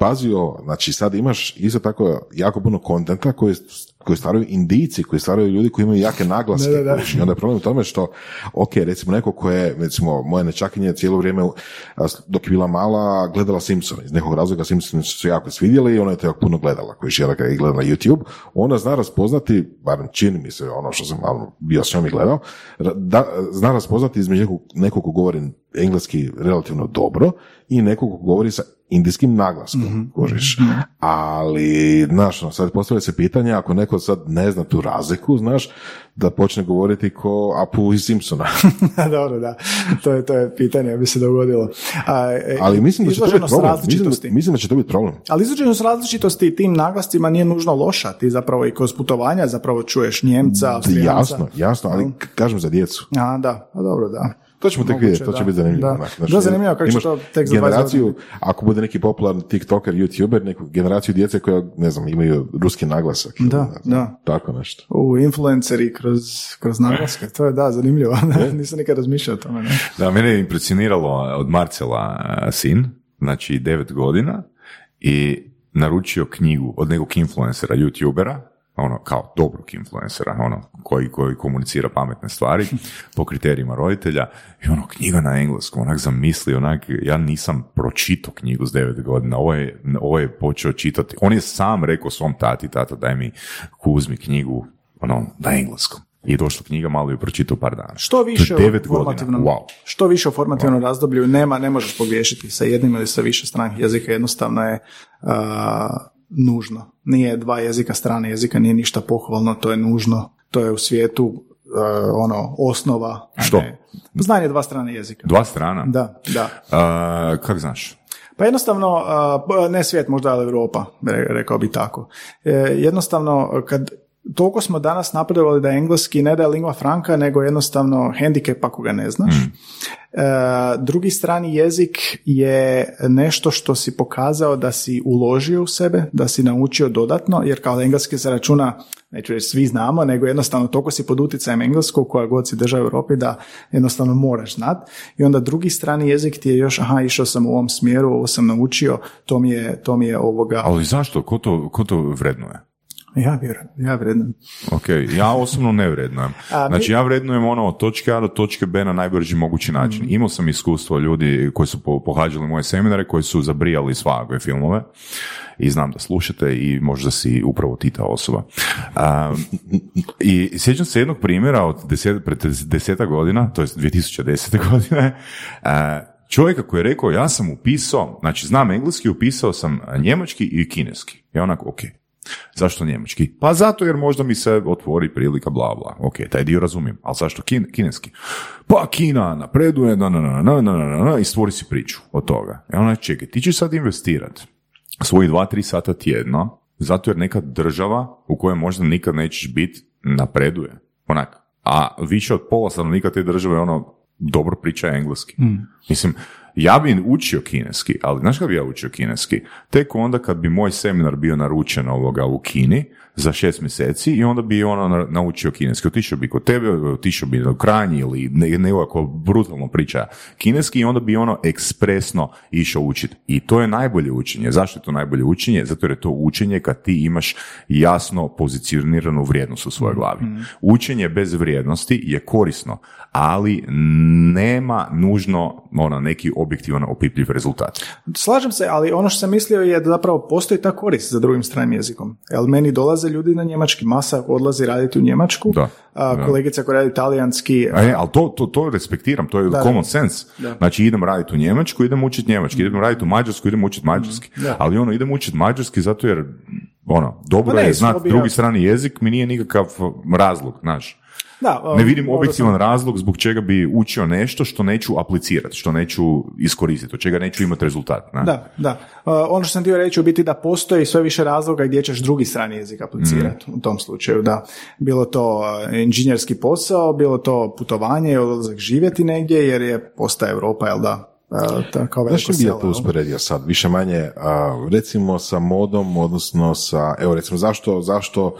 Pazio, znači sad imaš isto tako jako puno kontenta koji stvaraju Indijci, koji stvaraju ljudi koji imaju jake naglaske. I onda je problem u tome što, ok, recimo neko koje, recimo moja nečakinje cijelo vrijeme dok je bila mala gledala Simpsona. Iz nekog razloga Simpsoni su jako svidjeli i ona je to jako puno gledala, koji je kada je gleda na YouTube. Ona zna raspoznati, barem čini mi se ono što sam bio s njom i gledao, zna raspoznati između nekog ko govori engleski relativno dobro i nekog ko govori sa indijskim naglaskom, kožiš. Ali, znaš, sad postavlja se pitanje, ako neko sad ne zna tu razliku, znaš, da počne govoriti ko Apu iz Simpsona. Dobro, da. To je pitanje, bi se dogodilo. Ali mislim da će to biti problem. Mislim da će to biti problem. Ali izloženost različitosti tim naglascima nije nužno loša. Ti zapravo i kroz putovanja zapravo čuješ Njemca, Austrijanca. Jasno, ali kažem za djecu. Dobro, da. To ćemo tek vidjeti, to će biti zanimljivo. Da, zanimljivo kako će to tek za 20 godina. Ako bude neki popularan tiktoker, youtuber, neku generaciju djece koja, ne znam, imaju ruski naglasak. Da. Tako nešto. Influenceri kroz naglaske, to je, da, zanimljivo. Nisam nikad razmišljao o tome. Ne? Da, mene je impresioniralo od Marcela sin, znači 9 godina, i naručio knjigu od nekog influencera, youtubera, kao dobrog influencera, koji komunicira pametne stvari po kriterijima roditelja, i knjiga na engleskom, zamisli, ja nisam pročitao knjigu s 9 godina, ovo je počeo čitati, on je sam rekao svom tata, daj mi, uzmi knjigu, na engleskom. I došla knjiga, malo ju pročitao par dana. Što više u formativnom razdoblju ne možeš pogriješiti sa jednim ili sa više stranih jezika, jednostavno je nužno. Nije 2 jezika, strane jezika, nije ništa pohvalno, to je nužno. To je u svijetu osnova. Što? Znanje 2 strane jezika. 2 strana? Da. Kako znaš? Pa jednostavno, ne svijet možda, ali Europa, rekao bi tako. Jednostavno, kad toliko smo danas napredovali da engleski ne da je lingua franca, nego jednostavno hendikep ako ga ne znaš. Drugi strani jezik je nešto što si pokazao da si uložio u sebe, da si naučio dodatno, jer kao engleski se računa, neću reći svi znamo, nego jednostavno toliko si pod utjecajem engleskog koja god si država u Europi da jednostavno moraš znat. I onda drugi strani jezik ti je još, išao sam u ovom smjeru, ovo sam naučio, to mi je ovoga... Ali zašto? Ko to vrednuje? Ja vrednujem. Ok, ja osobno ne vrednujem. Znači ja vrednujem ono od točke A do točke B na najbrži mogući način. Imao sam iskustvo ljudi koji su pohađali moje seminare, koji su zabrijali svakakve filmove i znam da slušate i možda si upravo ti ta osoba. I sjećam se jednog primjera od pred 10 godina, to je 2010. godine, čovjeka koji je rekao ja sam upisao, znači znam engleski, upisao sam njemački i kineski. Ja onako ok. Zašto njemački? Pa zato jer možda mi se otvori prilika bla bla. Ok, taj dio razumijem, ali zašto kineski? Pa Kina napreduje i stvori si priču od toga. I ona čekaj, ti ćeš sad investirati svoji 2-3 sata tjedno zato jer neka država u kojoj možda nikad nećeš biti napreduje. Onak. A više od pola stanovnika te države ono dobro priča engleski. Mislim, ja bi učio kineski, ali znaš kad bi ja učio kineski? Tek onda kad bi moj seminar bio naručen u Kini za 6 mjeseci i onda bi ono naučio kineski. Otišao bi kod tebe, otišao bi do Kranji ili nekako brutalno priča kineski i onda bi ono ekspresno išao učiti. I to je najbolje učenje. Zašto je to najbolje učenje? Zato jer je to učenje kad ti imaš jasno pozicioniranu vrijednost u svojoj glavi. Učenje bez vrijednosti je korisno, ali nema nužno neki objektivan opipljiv rezultat. Slažem se, ali ono što sam mislio je da zapravo postoji ta korist za drugim stranim jezikom. Jel meni dolaze ljudi na njemački, masa odlazi raditi u Njemačku, kolegica koja radi talijanski... Ali to respektiram, to je common sense. Da. Znači idem raditi u Njemačku, idem učiti njemački, idem raditi u Mađarsku, idem učiti mađarski. Da. Ali idem učiti mađarski zato jer dobro je znati drugi strani jezik, mi nije nikakav razlog, znaš. Ne vidim objektivan razlog zbog čega bi učio nešto što neću aplicirati, što neću iskoristiti, od čega neću imati rezultat. Ne? Da. Ono što sam htio reći u biti da postoji sve više razloga gdje ćeš drugi strani jezik aplicirati u tom slučaju. Da. Bilo to inženjerski posao, bilo to putovanje, odlazak živjeti negdje jer je postaje Europa, jel da? Znaš što bi ja to usporedio sad? Više manje, recimo sa modom, odnosno sa, evo recimo zašto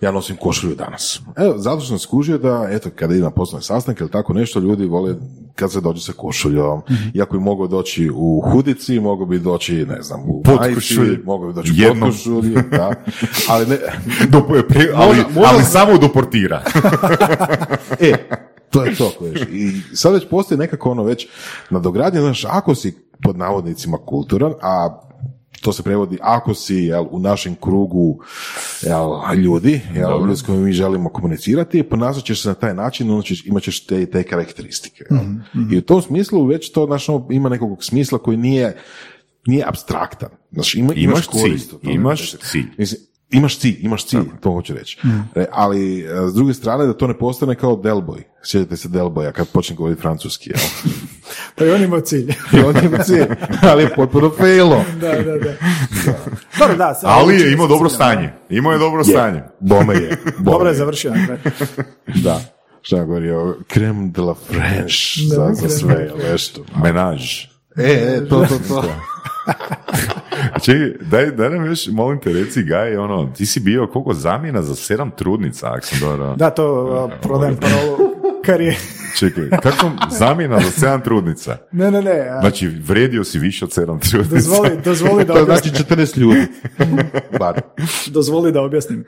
ja nosim košulju danas? Evo, zato sam skužio da, eto, kada idem na poslovne sastanke ili tako nešto, ljudi vole kad se dođu sa košuljom. Iako bi mogao doći u hudici, mogao bi doći, ne znam, u majici, mogao bi doći u podkošulju, da. Ali ne... ali samo do portira. To je to kojiš. I sad već postoji nekako već nadogradnje, znaš, ako si pod navodnicima kulturan, a to se prevodi ako si u našem krugu ljudi, ljudi s kojim mi želimo komunicirati, ponašat ćeš se na taj način, imat ćeš te karakteristike. I u tom smislu već to ima nekog smisla koji nije apstraktan. Znaš, imaš korist. Imaš cilj. Imaš cilj, to hoću reći. Ali, s druge strane, da to ne postane kao Delboj. Sjećate se Delboja kad počne govoriti francuski, Pa i on ima cilj. Ali je potpuno fejlo. Da. Dobro, da. Ali je imao dobro stanje. Bome je. Dobro je završio. Da. Šta je govorio? Creme de la French. Za sve, nešto. Menage. To. Čekaj, daj nam još, molim te, reci Gaj, ti si bio koliko zamjena za 7 trudnica, ako sam dobro... Da, to prodajem parolu karijere. Čekaj, kako zamjena za 7 trudnica? Ne. Znači, vredio si više od 7 trudnica. Dozvoli da objasnim. To znači 14 ljudi. Bar. Dozvoli da objasnim.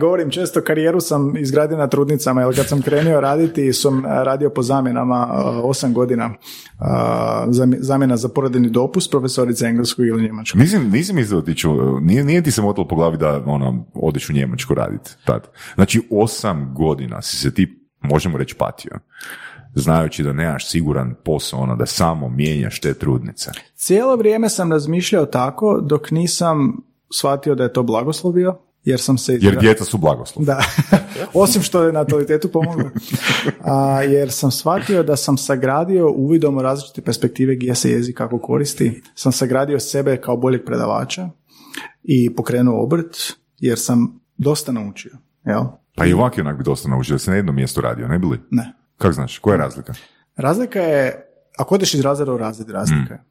Govorim često, karijeru sam izgradio na trudnicama, jer kad sam krenio raditi, sam radio po zamjenama 8 godina. Zamjena za porodiljni dopust, profesorice engleskog ili njemačkog. Nisam izdao ti nije ti se motalo po glavi da odeš u Njemačku raditi. Tad. Znači, 8 godina si se ti možemo reći patio, znajući da nemaš siguran posao, da samo mijenjaš te trudnice. Cijelo vrijeme sam razmišljao tako dok nisam shvatio da je to blagoslov bio, jer sam se... Jer djeca su blagoslov. Da, osim što je natalitetu pomoglo. Jer sam shvatio da sam sagradio uvidom u različite perspektive gdje se jezik kako koristi. Sam sagradio sebe kao boljeg predavača i pokrenuo obrt, jer sam dosta naučio, jel? Pa i ovak je onak dosta naučio, da se na jednom mjestu radio, ne bili? Ne. Kako znaš, koja je razlika? Razlika je, ako odeš iz razreda u razred, razlika je.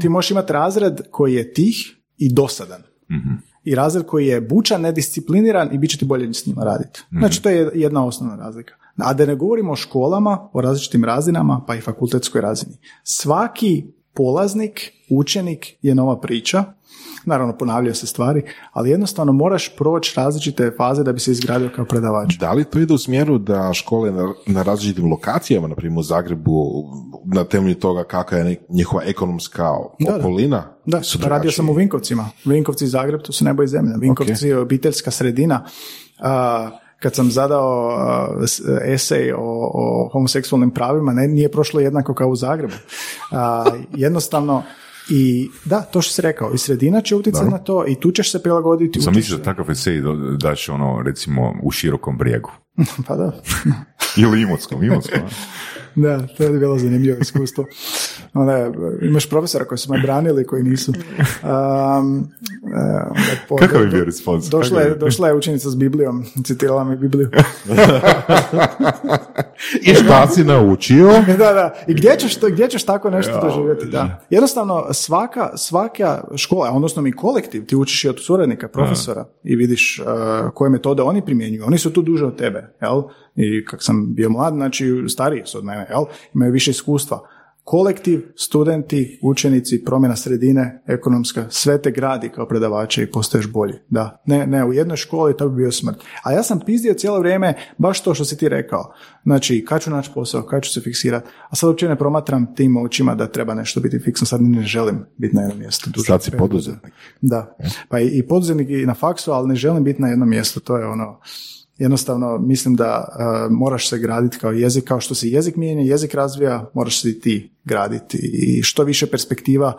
Ti možeš imati razred koji je tih i dosadan. Mm-hmm. I razred koji je bučan, nediscipliniran i bit će ti bolje s njima raditi. Mm-hmm. Znači, to je jedna osnovna razlika. A da ne govorimo o školama, o različitim razinama, pa i fakultetskoj razini. Svaki polaznik, učenik je nova priča. Naravno, ponavljaju se stvari, ali jednostavno moraš proći različite faze da bi se izgradio kao predavač. Da li to ide u smjeru da škole na različitim lokacijama, na primjer u Zagrebu, na temelju toga kakva je njihova ekonomska okolina? Da, da. Radio sam u Vinkovcima. Vinkovci i Zagreb, tu su nebo i zemlja. Vinkovci je obiteljska sredina. Kad sam zadao esej o homoseksualnim pravima, nije prošlo jednako kao u Zagrebu. Jednostavno, i da, to što si rekao, i sredina će utjecati na to i tu ćeš se prilagoditi. Sam misliš da takav esej daš ono, recimo, u Širokom brijegu. Pa da. Ili Imotskom. Da, to je bilo zanimljivo iskustvo. Onda, imaš profesora koji su me branili, koji nisu. Kakav je bio respons? Došla je učenica s Biblijom, citirala mi Bibliju. I šta si naučio? Da. I gdje ćeš tako nešto doživjeti? Da. Jednostavno, svaka škola, odnosno mi kolektiv, ti učiš i od suradnika, profesora i vidiš koje metode oni primjenjuju. Oni su tu duže od tebe, jel? I kak sam bio mlad, znači stariji su od mene, jel? Imaju više iskustva. Kolektiv, studenti, učenici, promjena sredine, ekonomska, sve te gradi kao predavače i postaješ bolji. Da, ne, u jednoj školi to bi bio smrt. A ja sam pizdio cijelo vrijeme baš to što si ti rekao. Znači, kad ću naći posao, kad ću se fiksirati, a sad uopće ne promatram tim očima da treba nešto biti fiksno, sad ne želim biti na jednom mjestu. Sad si poduzetnik. Da, pa i poduzetnik i na faksu, ali ne želim biti na jednom mjestu, to je ono... Jednostavno, mislim da moraš se graditi kao jezik, kao što se jezik mijenja, jezik razvija, moraš se i ti graditi i što više perspektiva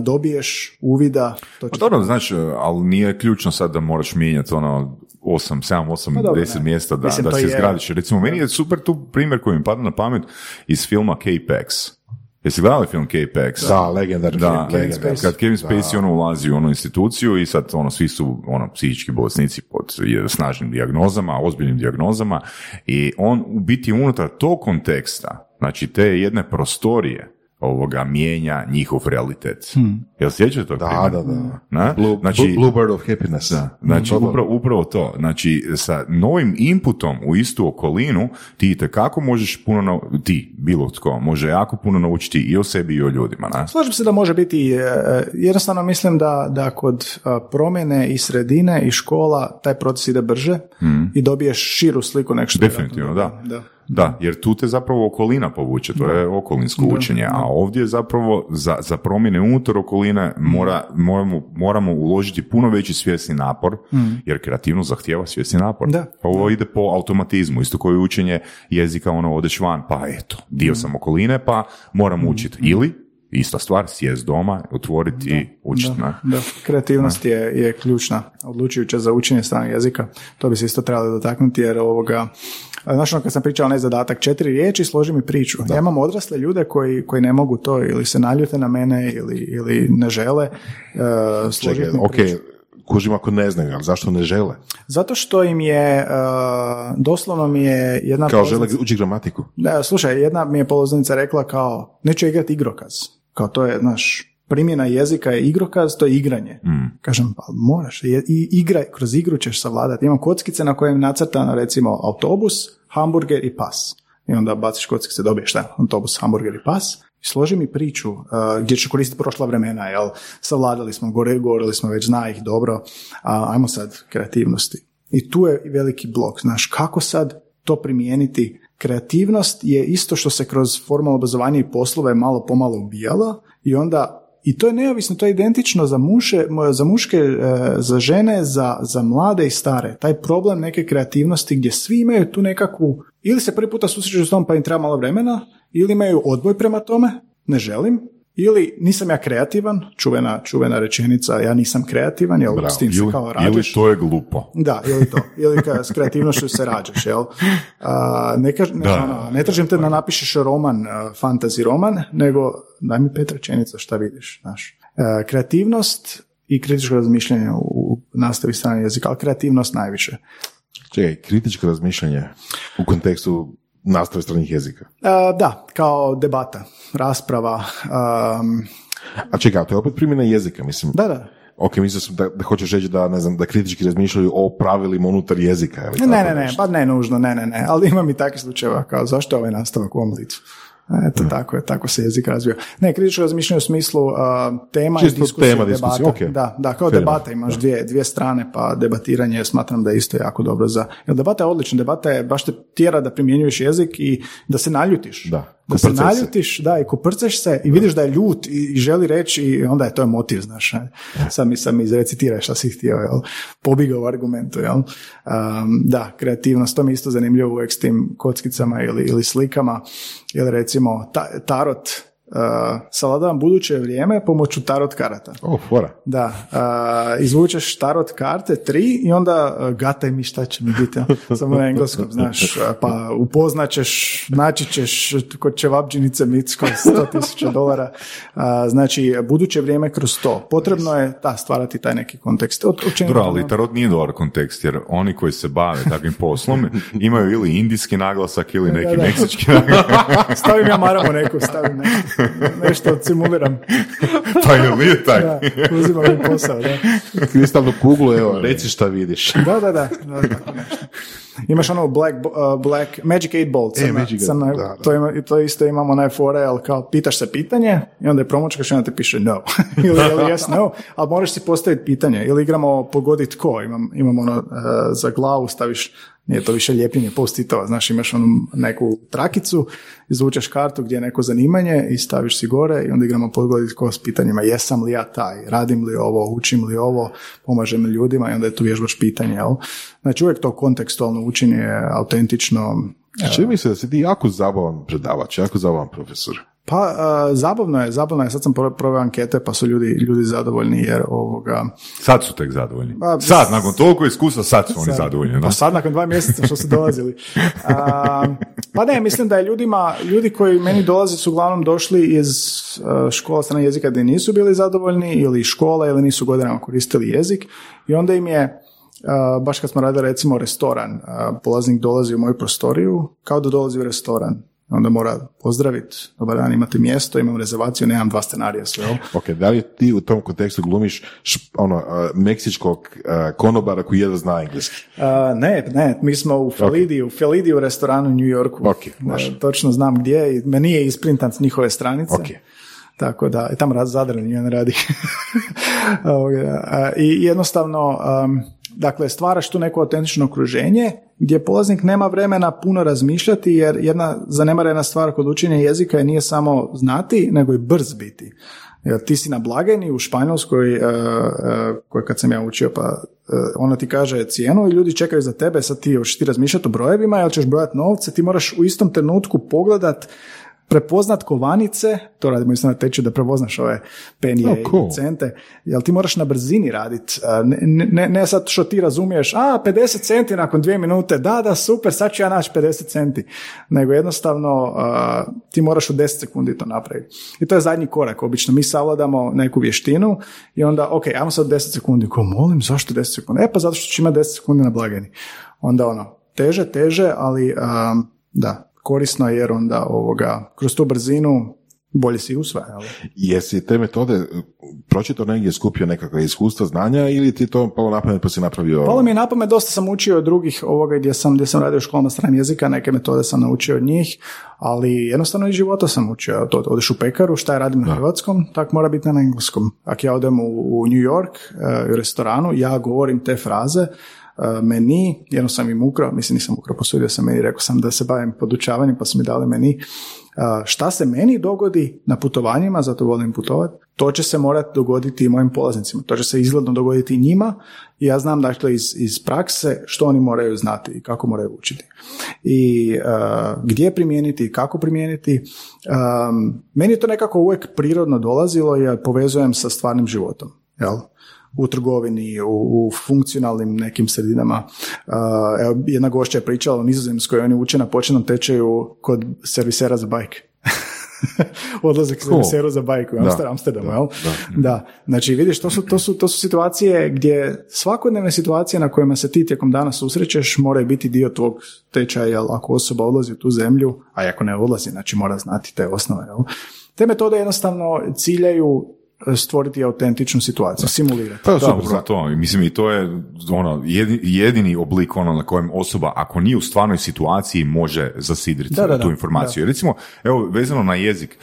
dobiješ, uvida. Pa dobro, znači, ali nije ključno sad da moraš mijenjati ono 10 mjesta da, mislim, da se izgradiš. Recimo, meni je super tu primjer koji mi pada na pamet iz filma K-PAX. Jesi gledali film K-PAX? Da, legendarni film. Kad Kevin Spacey ulazi u onu instituciju i sad svi su psihički bolesnici pod snažnim dijagnozama, ozbiljnim dijagnozama i on u biti unutar tog konteksta, znači te jedne prostorije mijenja njihov realitet. Jel sjećate to? Da. Znači, Blue Bird of Happiness. Da. Znači, upravo to. Znači, sa novim inputom u istu okolinu ti itekako možeš bilo tko, može jako puno naučiti i o sebi i o ljudima. Ne? Slažem se da može biti, jednostavno mislim da kod promjene i sredine i škola taj proces ide brže i dobiješ širu sliku nek što. Definitivno, da. Da, jer tu te zapravo okolina povuče, to je okolinsko učenje, a ovdje zapravo za promjene unutar okoline moramo uložiti puno veći svjesni napor, jer kreativnost zahtijeva svjesni napor. Da. Pa ovo ide po automatizmu, isto koje učenje jezika, odeš van, pa eto, dio sam okoline, pa moram učiti. Ili ista stvar, sjest doma, otvoriti i učiti. Da. Kreativnost je ključna, odlučujuća za učenje stranog jezika. To bi se isto trebali dotaknuti, jer znači, kad sam pričao onaj zadatak, 4 riječi, složi mi priču. Da. Ja imam odrasle ljude koji ne mogu to, ili se naljute na mene, ili ne žele složiti mi priču. Okay. Kužim ako ne znaju, ali zašto ne žele? Zato što im je, doslovno mi je jedna... Kao žele uči gramatiku? Da, slušaj, jedna mi je polaznica rekla kao, neću igrati igrokaz. Kao to je, primjena jezika je igrokaz, to je igranje. Kažem, pa moraš, kroz igru ćeš savladati. Imam kockice na kojem nacrtano, recimo, autobus, hamburger i pas. I onda baciš kockice, dobiješ autobus, hamburger i pas. Složi mi priču gdje ću koristiti prošla vremena, jel? Savladali smo, govorili smo, već zna ih dobro, ajmo sad kreativnosti. I tu je veliki blok, kako sad to primijeniti. Kreativnost je isto što se kroz formalno obrazovanje i poslove malo pomalo ubijala i onda, i to je neovisno, to je identično za muške, za žene, za mlade i stare. Taj problem neke kreativnosti gdje svi imaju tu nekakvu, ili se prvi puta susreću s tom pa im treba malo vremena, ili imaju odboj prema tome, ne želim, ili nisam ja kreativan, čuvena rečenica, ja nisam kreativan, jel, s tim se kao rađaš. Ili to je glupo. Da, ili to. Ili s kreativnošću se rađaš, jel. Ne tražim te da napišeš roman, fantasy roman, nego daj mi 5 rečenica šta vidiš, znaš. Kreativnost i kritičko razmišljanje u nastavi stranog jezika, ali kreativnost najviše. Čekaj, kritičko razmišljanje u kontekstu nastave stranih jezika? Da, kao debata, rasprava. A čekaj, to je opet primjena jezika, mislim. Da. Ok, mislim sam da hoćeš reći da, ne znam, da kritički razmišljaju o pravilima unutar jezika. Ili ne, pa ne nužno, ne, ali imam i takvih slučajeva, kao zašto je ovaj nastavak u ovom licu? Eto, tako se jezik razvio. Ne, kritično razmišljanje u smislu tema i diskusija, debata. Okay. Da, kao debata imaš dvije strane, pa debatiranje smatram da je isto jako dobro za... Jer debata je odlična, debata je baš te tjera da primjenjuješ jezik i da se naljutiš. Da se naljutiš, i koprcaš se i vidiš da je ljut i želi reći i onda je to motiv, znaš. Sam izrecitiraš šta si htio, jel? Pobjegao u argumentu, jel? Da, kreativnost, to mi isto zanimljivo uvijek s tim kockicama ili slikama, jel recimo tarot, savladavam buduće vrijeme pomoću tarot karata. Fora. Da, izvučeš tarot karte 3 i onda gataj mi šta će mi biti, samo na engleskom, znaš, pa upoznaćeš, naći ćeš kod čevabđinice Micko $100,000, znači buduće vrijeme kroz to. Potrebno je stvarati taj neki kontekst. Dobro, ali tarot nije dobar kontekst, jer oni koji se bave takvim poslom imaju ili indijski naglasak ili neki meksički naglasak. Stavim ja maramo neku, nešto simuliram. Pa je li tako? Da, uzimam im posao, da. Kristalnu kuglu, evo, reci šta vidiš. Da, nešto. Imaš ono black Magic 8 Ball. To isto imamo najfore, ali kao pitaš se pitanje i onda je promočkaš i onda te piše no. ili yes, no, ali moraš si postaviti pitanje. Ili igramo pogodi tko, imam ono za glavu staviš, nije to više ljepljenje post-itova, znaš, imaš onu neku trakicu, izvučeš kartu gdje je neko zanimanje i staviš si gore i onda igramo podgoditi ko s pitanjima, jesam li ja taj, radim li ovo, učim li ovo, pomažem li ljudima i onda je tu vježbaš pitanje, jel? Znači uvijek to kontekstualno učenje, autentično. Čini mi se da si ti jako zabavan predavač, jako zabavan profesor. Pa zabavno je, sad sam proveo ankete pa su ljudi zadovoljni jer ovoga... Sad su tek zadovoljni. Sad, nakon toliko iskustva, sad su oni zadovoljni. Pa sad, nakon 2 mjeseca što su dolazili. Pa ne, mislim da je ljudi koji meni dolaze su uglavnom došli iz škola stranog jezika gdje nisu bili zadovoljni ili škola ili nisu godinama koristili jezik i onda im je... baš kad smo radili recimo restoran, polaznik dolazi u moju prostoriju kao da dolazi u restoran, onda mora pozdraviti, dobar dan, imate mjesto, imam rezervaciju, nemam 2 scenarija sve ovo. Ok, da li ti u tom kontekstu glumiš meksičkog konobara koji jedva zna engleski? Ne, mi smo u Felidiju restoranu u New Yorku, točno znam gdje i meni je isprintan s njihove stranice. Okay. Tako da, i tam Zadran njen radi. I jednostavno, dakle, stvaraš tu neko autentično okruženje gdje polaznik nema vremena puno razmišljati jer jedna zanemarena stvar kod učenja jezika je nije samo znati, nego i brz biti. Jer ti si na blagajni u Španjolskoj, koje kad sam ja učio, pa ona ti kaže cijenu i ljudi čekaju za tebe, sad ti hoćeš ti razmišljati o brojevima, jel ćeš brojati novce, ti moraš u istom trenutku pogledat, prepoznat kovanice, to radimo isto na tečaju da prepoznaš ove penije i cente, jel ti moraš na brzini raditi, ne sad što ti razumiješ, 50 centi nakon 2 minute, da, super, sad ću ja naći 50 centi, nego jednostavno ti moraš u 10 sekundi to napraviti. I to je zadnji korak, obično mi savladamo neku vještinu i onda, ok, ajmo sad 10 sekundi, ko molim, zašto 10 sekundi? Pa zato što će imati 10 sekundi na blagajni. Onda teže, ali da, korisno je jer onda kroz tu brzinu bolje si usvajali. Jesi te metode pročito negdje skupio nekakve iskustva, znanja ili ti to palo na pamet pa si napravio? Palo mi je na pamet, dosta sam učio od drugih gdje sam radio u školama stranog jezika, neke metode sam naučio od njih, ali jednostavno iz života sam učio. Odeš u pekaru, šta ja radim na hrvatskom, tak mora biti na engleskom. Ako ja odem u New York, u restoranu, ja govorim te fraze, meni, jedno sam im ukrao, mislim nisam ukrao, posudio sam meni, rekao sam da se bavim podučavanjem pa su mi dali meni. Šta se meni dogodi na putovanjima, zato volim putovati, to će se morati dogoditi i mojim polaznicima, to će se izgledno dogoditi i njima i ja znam dakle iz prakse što oni moraju znati i kako moraju učiti i gdje primijeniti i kako primijeniti. Meni to nekako uvijek prirodno dolazilo jer povezujem sa stvarnim životom, jel? U trgovini, u funkcionalnim nekim sredinama. Jedna gošća je pričala o Nizozemskoj, oni uče na početnom tečaju kod servisera za bajke. odlazak iz reseru za bajku u Amsterdamu, jel? Da. Znači, vidiš, to su situacije gdje svakodnevne situacije na kojima se ti tijekom dana susrećeš moraju biti dio tvog tečaja, jel? Ako osoba odlazi u tu zemlju, a ako ne odlazi, znači mora znati te osnove, jel? Te metode jednostavno ciljaju stvoriti autentičnu situaciju, simulirati. Pa, to. Mislim, i to je ono, jedini oblik ono na kojem osoba, ako nije u stvarnoj situaciji, može zasidriti tu informaciju. Da. Recimo, evo, vezano na jezik,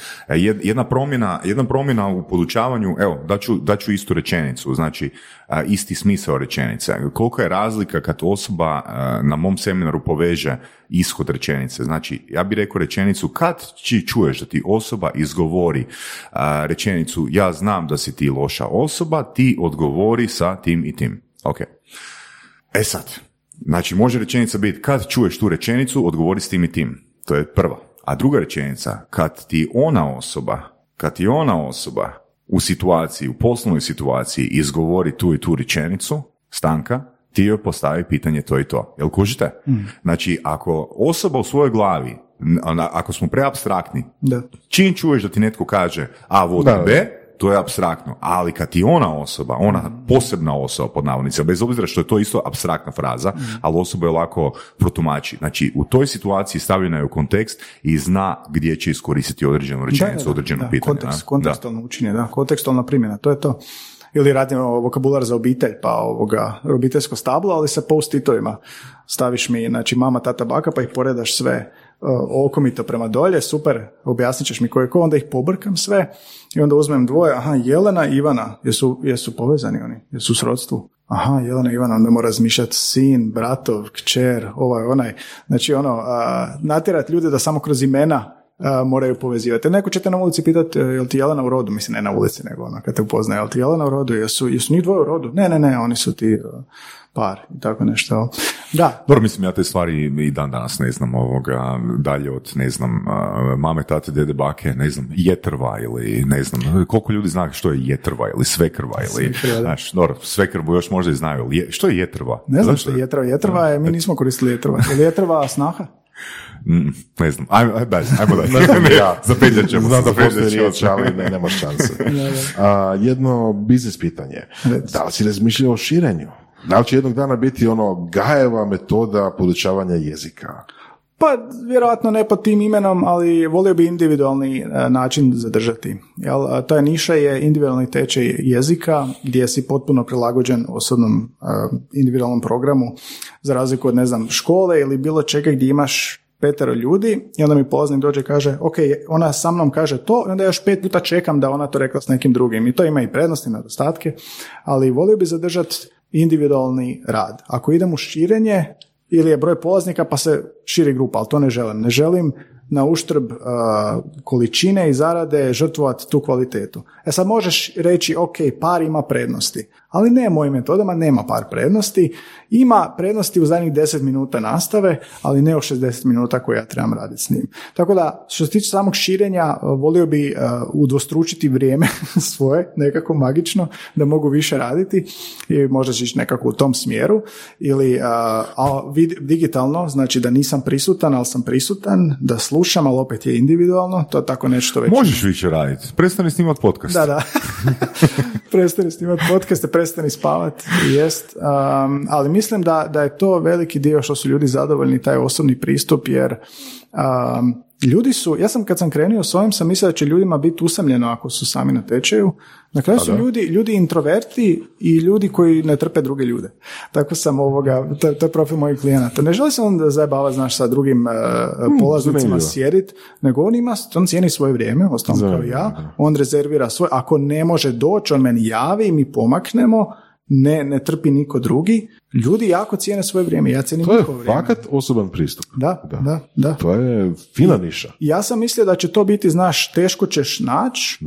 jedna promjena u podučavanju, evo, daću istu rečenicu, znači, isti smisao rečenice. Kolika je razlika kad osoba na mom seminaru poveže ishod rečenice? Znači, ja bih rekao rečenicu, kad čuješ da ti osoba izgovori rečenicu, ja znam da si ti loša osoba, ti odgovori sa tim i tim. Ok. E sad, znači može rečenica biti, kad čuješ tu rečenicu, odgovori s tim i tim. To je prva. A druga rečenica, kad ti ona osoba u situaciji, u poslovnoj situaciji izgovori tu i tu rečenicu, stanka, ti joj postavi pitanje to i to. Jel kužite? Znači, ako osoba u svojoj glavi, ako smo preapstraktni, čim čuješ da ti netko kaže A vodi B, to je apstraktno, ali kad ti ona posebna osoba pod navodnicima, bez obzira što je to isto apstraktna fraza, ali osoba je lako protumači. Znači, u toj situaciji stavljena je u kontekst i zna gdje će iskoristiti određenu rečenicu, određeno pitanje. Kontekstualno učenje, kontekstualna primjena, to je to. Ili radimo vokabular za obitelj, pa obiteljsko stablo, ali sa post-itovima. Staviš mi, znači, mama, tata, baka, pa ih poredaš sve okomito prema dolje, super, objasnit ćeš mi ko, onda ih pobrkam sve i onda uzmem dvoje, aha, Jelena, Ivana, jesu povezani oni, jesu u srodstvu. Aha, Jelena, Ivana, onda mora razmišljati sin, bratov, kćer, ovaj, onaj. Znači, natjerati ljude da samo kroz imena moraju povezivati. Neko će te na ulici pitati, jel ti Jelena u rodu? Mislim, ne na ulici, nego kad te upozna, jel ti Jelena u rodu? Jesu njih dvoje u rodu? Ne, oni su ti par i tako nešto. Da. Dobro, mislim, ja te stvari i dan danas ne znam dalje od, ne znam, mame, tate, dede, bake, ne znam, jetrva ili ne znam, koliko ljudi zna što je jetrva ili svekrva ili, znaš, dobro, svekrvu još možda i znaju, što je jetrva? Ne znam što je jetrva, jetrva, mi nismo koristili jetrva. Ili jetrva snaha? Ne znam, ajmo da. Za petlje ćemo. Znam da postoji riječ, ali nema šanse. Jedno biznis pitanje. Da li si razmišljao o širenju? Da li će jednog dana biti Gajeva metoda podučavanja jezika? Pa, vjerojatno ne pod tim imenom, ali volio bi individualni način zadržati. Ta niša je individualni tečaj jezika gdje si potpuno prilagođen osobnom individualnom programu, za razliku od, ne znam, škole ili bilo čega gdje imaš 5 ljudi i onda mi polaznik dođe i kaže, ok, ona sa mnom kaže to i onda još 5 puta čekam da ona to rekla s nekim drugim. I to ima i prednosti i nedostatke, ali volio bi zadržati individualni rad. Ako idem u širenje, ili je broj polaznika pa se širi grupa, ali to ne želim. Ne želim na uštrb količine i zarade žrtvovati tu kvalitetu. E sad možeš reći, ok, par ima prednosti, ali ne, mojim metodama nema par prednosti. Ima prednosti u zadnjih 10 minuta nastave, ali ne u 60 minuta koje ja trebam raditi s njim. Tako da, što se tiče samog širenja, volio bi udvostručiti vrijeme svoje, nekako magično, da mogu više raditi i možda ćeš nekako u tom smjeru. Ili digitalno, znači da nisam prisutan, ali sam prisutan, da slušam, ali opet je individualno, to je tako nešto već. Možeš više raditi, prestani snimati podcast. Da. Prestani snimati podcast, prestani spavati, jest. Ali mislim da je to veliki dio što su ljudi zadovoljni, taj osobni pristup, jer ljudi su, kad sam krenuo s ovim, sam mislio da će ljudima biti usamljeno ako su sami na tečaju. Na kraju su ljudi introverti i ljudi koji ne trpe druge ljude. Tako sam to je profil mojih klijenata. Ne želi se on da zajebava, znaš, sa drugim polaznicima sjedit, nego on cijeni svoje vrijeme, ostalom kao ja, on rezervira svoj, ako ne može doći, on meni javi, mi pomaknemo, ne trpi niko drugi. Ljudi jako cijene svoje vrijeme, ja cijenim njihovo vrijeme. To je fakat osoban pristup. Da. To je fina niša. Ja sam mislio da će to biti, znaš, teško ćeš naći,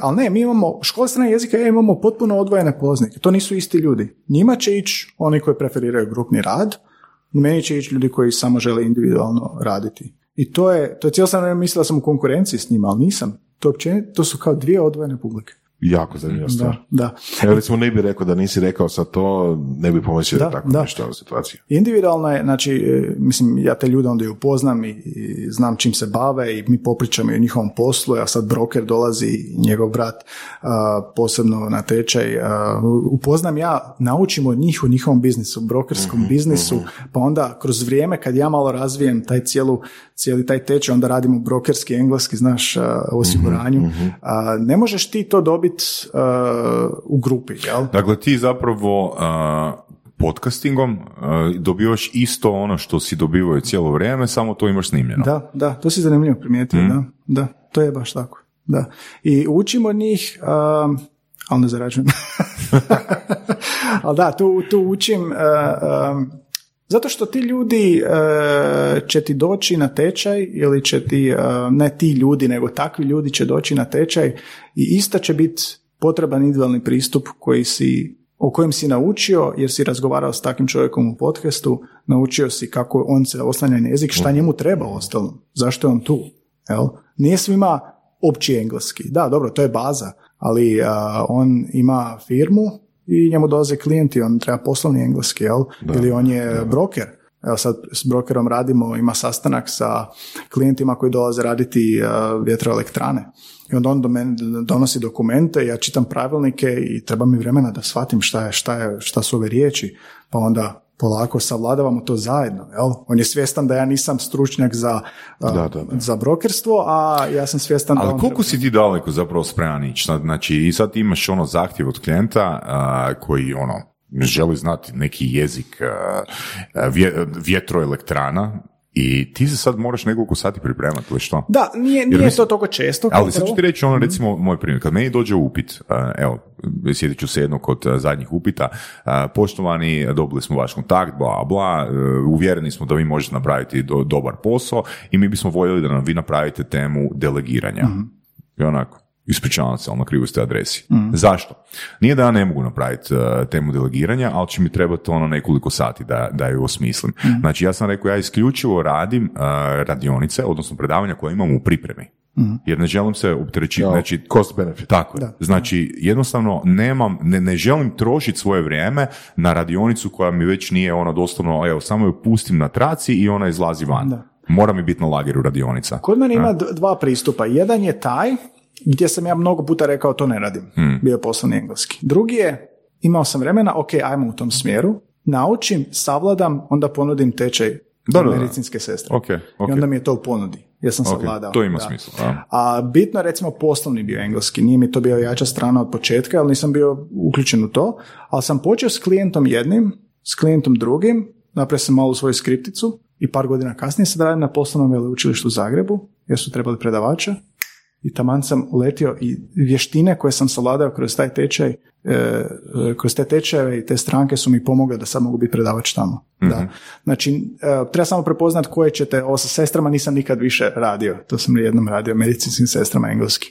ali ne, mi imamo, škola strane jezika imamo potpuno odvojene polaznike, to nisu isti ljudi. Njima će ići oni koji preferiraju grupni rad, meni će ići ljudi koji samo žele individualno raditi. I to je cijelo sam mislila da sam u konkurenciji s njima, ali nisam. To su kao dvije odvojene publike. jako zanimljiva stvar. Da, da. Ja, recimo, ne bi rekao da nisi rekao sad to, ne bi pomislio da tako nešto u situaciji. Individualno je, znači, mislim, ja te ljude onda i upoznam i znam čim se bave i mi popričamo i o njihovom poslu, a sad broker dolazi, njegov brat posebno na tečaj. Upoznam ja, naučim od njih u njihovom biznisu, brokerskom biznisu, pa onda kroz vrijeme kad ja malo razvijem taj cijeli taj tečaj, onda radimo brokerski, engleski, znaš, osiguranju. Ne možeš ti to dobiti u grupi, jel? Dakle, ti zapravo podcastingom dobivaš isto ono što si dobivao cijelo vrijeme, samo to imaš snimljeno. Da, da, to si zanimljivo primijetio, da, to je baš tako, da. I učimo njih, ali ne zarađujem. Ali da, tu učim... zato što ti ljudi će ti doći na tečaj ili će ti, ne ti ljudi, nego takvi ljudi će doći na tečaj i isto će biti potreban individualni pristup o kojem si naučio jer si razgovarao s takvim čovjekom u podcastu, naučio si kako on se oslanja na jezik, šta njemu treba ostalo, zašto je on tu. Jel? Nije svima opći engleski. Da, dobro, to je baza, ali on ima firmu, i njemu dolaze klijenti, on treba poslovni engleski, jel? Da, ili on je broker. Evo sad s brokerom radimo, ima sastanak sa klijentima koji dolaze raditi vjetroelektrane. I onda on donosi dokumente, ja čitam pravilnike i treba mi vremena da shvatim šta su ove riječi. Pa onda polako savladavamo to zajedno. Jel? On je svjestan da ja nisam stručnjak za brokerstvo, a ja sam svjestan. Ali koliko si ti daleko zapravo spreman ići? Znači, i sad imaš ono zahtjev od klijenta koji ono želi znati neki jezik vjetroelektrana, i ti se sad moraš nekoliko sati pripremati, ili što? Da, nije to toliko često. Ali sad ću ti reći, ono, recimo, moj primjer, kad meni dođe upit, evo, sjetit ću se jednog od zadnjih upita, poštovani, dobili smo vaš kontakt, bla, bla, uvjereni smo da vi možete napraviti dobar posao i mi bismo voljeli da nam vi napravite temu delegiranja. Mm-hmm. I onako, ispričavam se, ali na krivu ste adresi. Mm-hmm. Zašto? Nije da ja ne mogu napraviti temu delegiranja, ali će mi trebati ono nekoliko sati da ju osmislim. Mm-hmm. Znači, ja sam rekao, ja isključivo radim radionice, odnosno predavanja koje imam u pripremi. Mm-hmm. Jer ne želim se opterećiti. Ja, znači, cost benefit. Tako je. Da. Znači, jednostavno ne želim trošiti svoje vrijeme na radionicu koja mi već nije ona doslovno, evo, samo ju pustim na traci i ona izlazi van. Da. Mora mi biti na lageru radionica. Kod mene ima dva pristupa. Jedan je taj gdje sam ja mnogo puta rekao to ne radim, bio je poslovni engleski. Drugi je, imao sam vremena, ok, ajmo u tom smjeru, naučim, savladam, onda ponudim tečaj medicinske sestre. Okay. I onda mi je to u ponudi, jer sam savladao. To ima smisla. A bitno je recimo poslovni bio engleski, nije mi to bio jača strana od početka, ali nisam bio uključen u to, ali sam počeo s klijentom jednim, s klijentom drugim, napravio sam malo svoju skripticu i par godina kasnije sad radim na poslovnom veleučilištu u Zagrebu, jer su trebali predavača. I taman sam uletio i vještine koje sam savladao kroz taj tečaj, kroz te tečajeve i te stranke su mi pomogle da sad mogu biti predavač tamo. Mm-hmm. Da. Znači, treba samo prepoznati koje ćete, ovo sa sestrama nisam nikad više radio, to sam jednom radio, medicinskim sestrama engleski.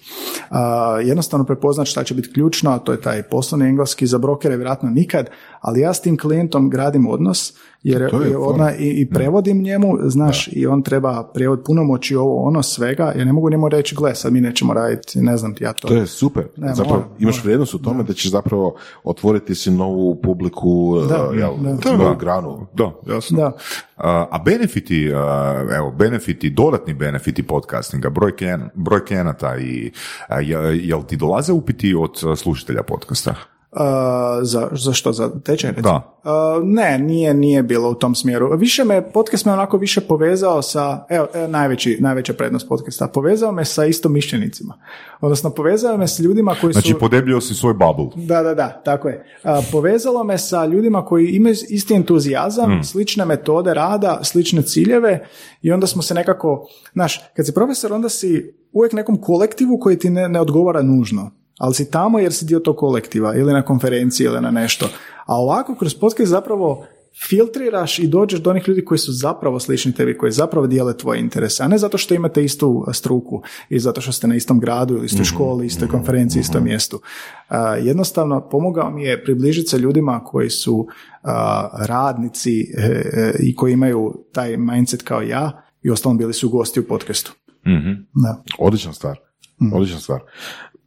Jednostavno prepoznati šta će biti ključno, a to je taj poslovni engleski, za brokere vjerojatno nikad, ali ja s tim klijentom gradim odnos, jer ona i prevodim njemu, znaš, i on treba prevod punomoći ovo, ono svega, ja ne mogu njemu reći, gle, sad mi nećemo raditi, ne znam ti ja to. To je super, ne, zapravo moram, imaš vrijednost u tome da ćeš zapravo otvoriti si novu publiku, novu granu. Da, jasno. Da. A benefiti, evo, dodatni benefiti podcastinga, broj klijenata i jel ti dolaze upiti od slušatelja podcasta? Za što? Za tečaj? Da. Ne, nije bilo u tom smjeru. Podcast me onako više povezao sa, najveća prednost podcasta, povezao me sa istomišljenicima. Odnosno, povezao me s ljudima koji su... Znači, podebljio si svoj bubble. Da, tako je. Povezalo me sa ljudima koji imaju isti entuzijazam, slične metode rada, slične ciljeve i onda smo se nekako, znaš, kad si profesor, onda si uvijek nekom kolektivu koji ti ne odgovara nužno. Ali si tamo jer si dio tog kolektiva ili na konferenciji ili na nešto. A ovako kroz podcast zapravo filtriraš i dođeš do onih ljudi koji su zapravo slični tebi, koji zapravo dijele tvoje interese, a ne zato što imate istu struku i zato što ste na istom gradu ili istoj školi, istoj konferenciji, istom mjestu. Jednostavno pomogao mi je približiti se ljudima koji su radnici i koji imaju taj mindset kao ja i ostalom bili su gosti u podcastu. Mm-hmm. Odlična stvar.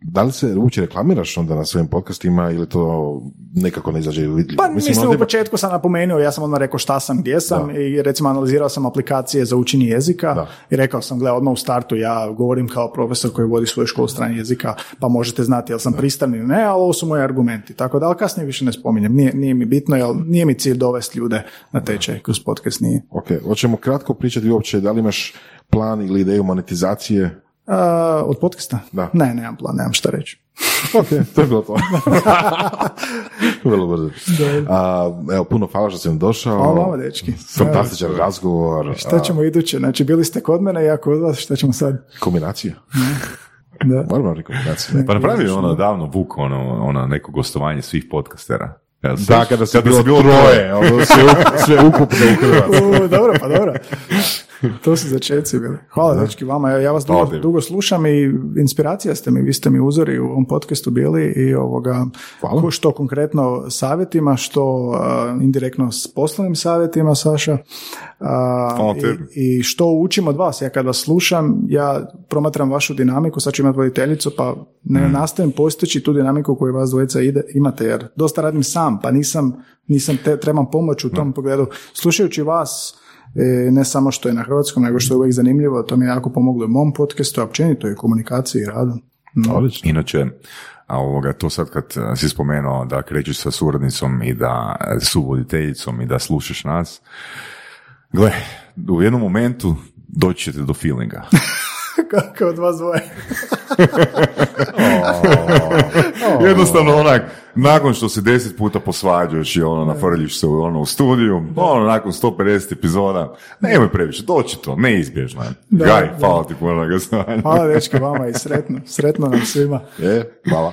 Da li se uopće reklamiraš onda na svojim podcastima ili to nekako ne izađe vidljivo? Pa mislim, u početku sam napomenuo, ja sam odmah rekao šta sam, gdje sam, da. I recimo analizirao sam aplikacije za učenje jezika, da. I rekao sam, gle, odmah u startu ja govorim kao profesor koji vodi svoju školu stranih jezika, pa možete znati jel sam pristran ili ne, ali ovo su moji argumenti. Tako da, ali kasnije više ne spominjem, nije mi bitno, jer nije mi cilj dovesti ljude na tečaj kroz podcast, nije. Ok, hoćemo kratko pričati uopće, da li imaš plan ili ideju monetizacije? Od podcasta? Da. Ne, nemam plan, nemam šta reći. Ok, to je bilo to. Vrlo brzo. Evo, puno hvala što sam došao. Hvala vama, dečki. Fantastičan razgovor. Šta ćemo iduće? Znači, bili ste kod mene, ja kod vas, šta ćemo sad? Kombinacija. Da. Moramo rekombinacija. Pa napravi ono davno book, ono neko gostovanje svih podcastera. Ja, da, kada se bilo troje, sve ukupno u Hrvatskoj. Dobro, pa dobro. To su začetci bili. Hvala, dečki, vama. Ja vas dugo slušam i inspiracija ste mi, vi ste mi uzori u ovom podcastu bili i što konkretno savjetima, što indirektno s poslovnim savjetima, Saša. I što učim od vas. Ja kad vas slušam, ja promatram vašu dinamiku, sad ću imati voditeljicu, pa ne nastavim postići tu dinamiku koju vas dvojica imate, jer dosta radim sam, pa trebam pomoć u tom pogledu. Slušajući vas, ne samo što je na hrvatskom, nego što je uvijek zanimljivo, to mi je jako pomoglo u mom podcastu, općenito i komunikaciji i radu. Inače, to sad kad si spomenuo da krećeš sa suradnicom i da suvoditeljicom i da slušaš nas, gle, u jednom momentu doći ćete do feelinga. Kako od vas dvoje. Jednostavno onak, nakon što se 10 puta posvađuješ i nafrljiš se u studiju, nakon 150 epizoda, nemoj previše, doći to, neizbježno. Gaj, hvala ti puno na gostovanju. Hvala dečki vama i sretno nam svima. Hvala.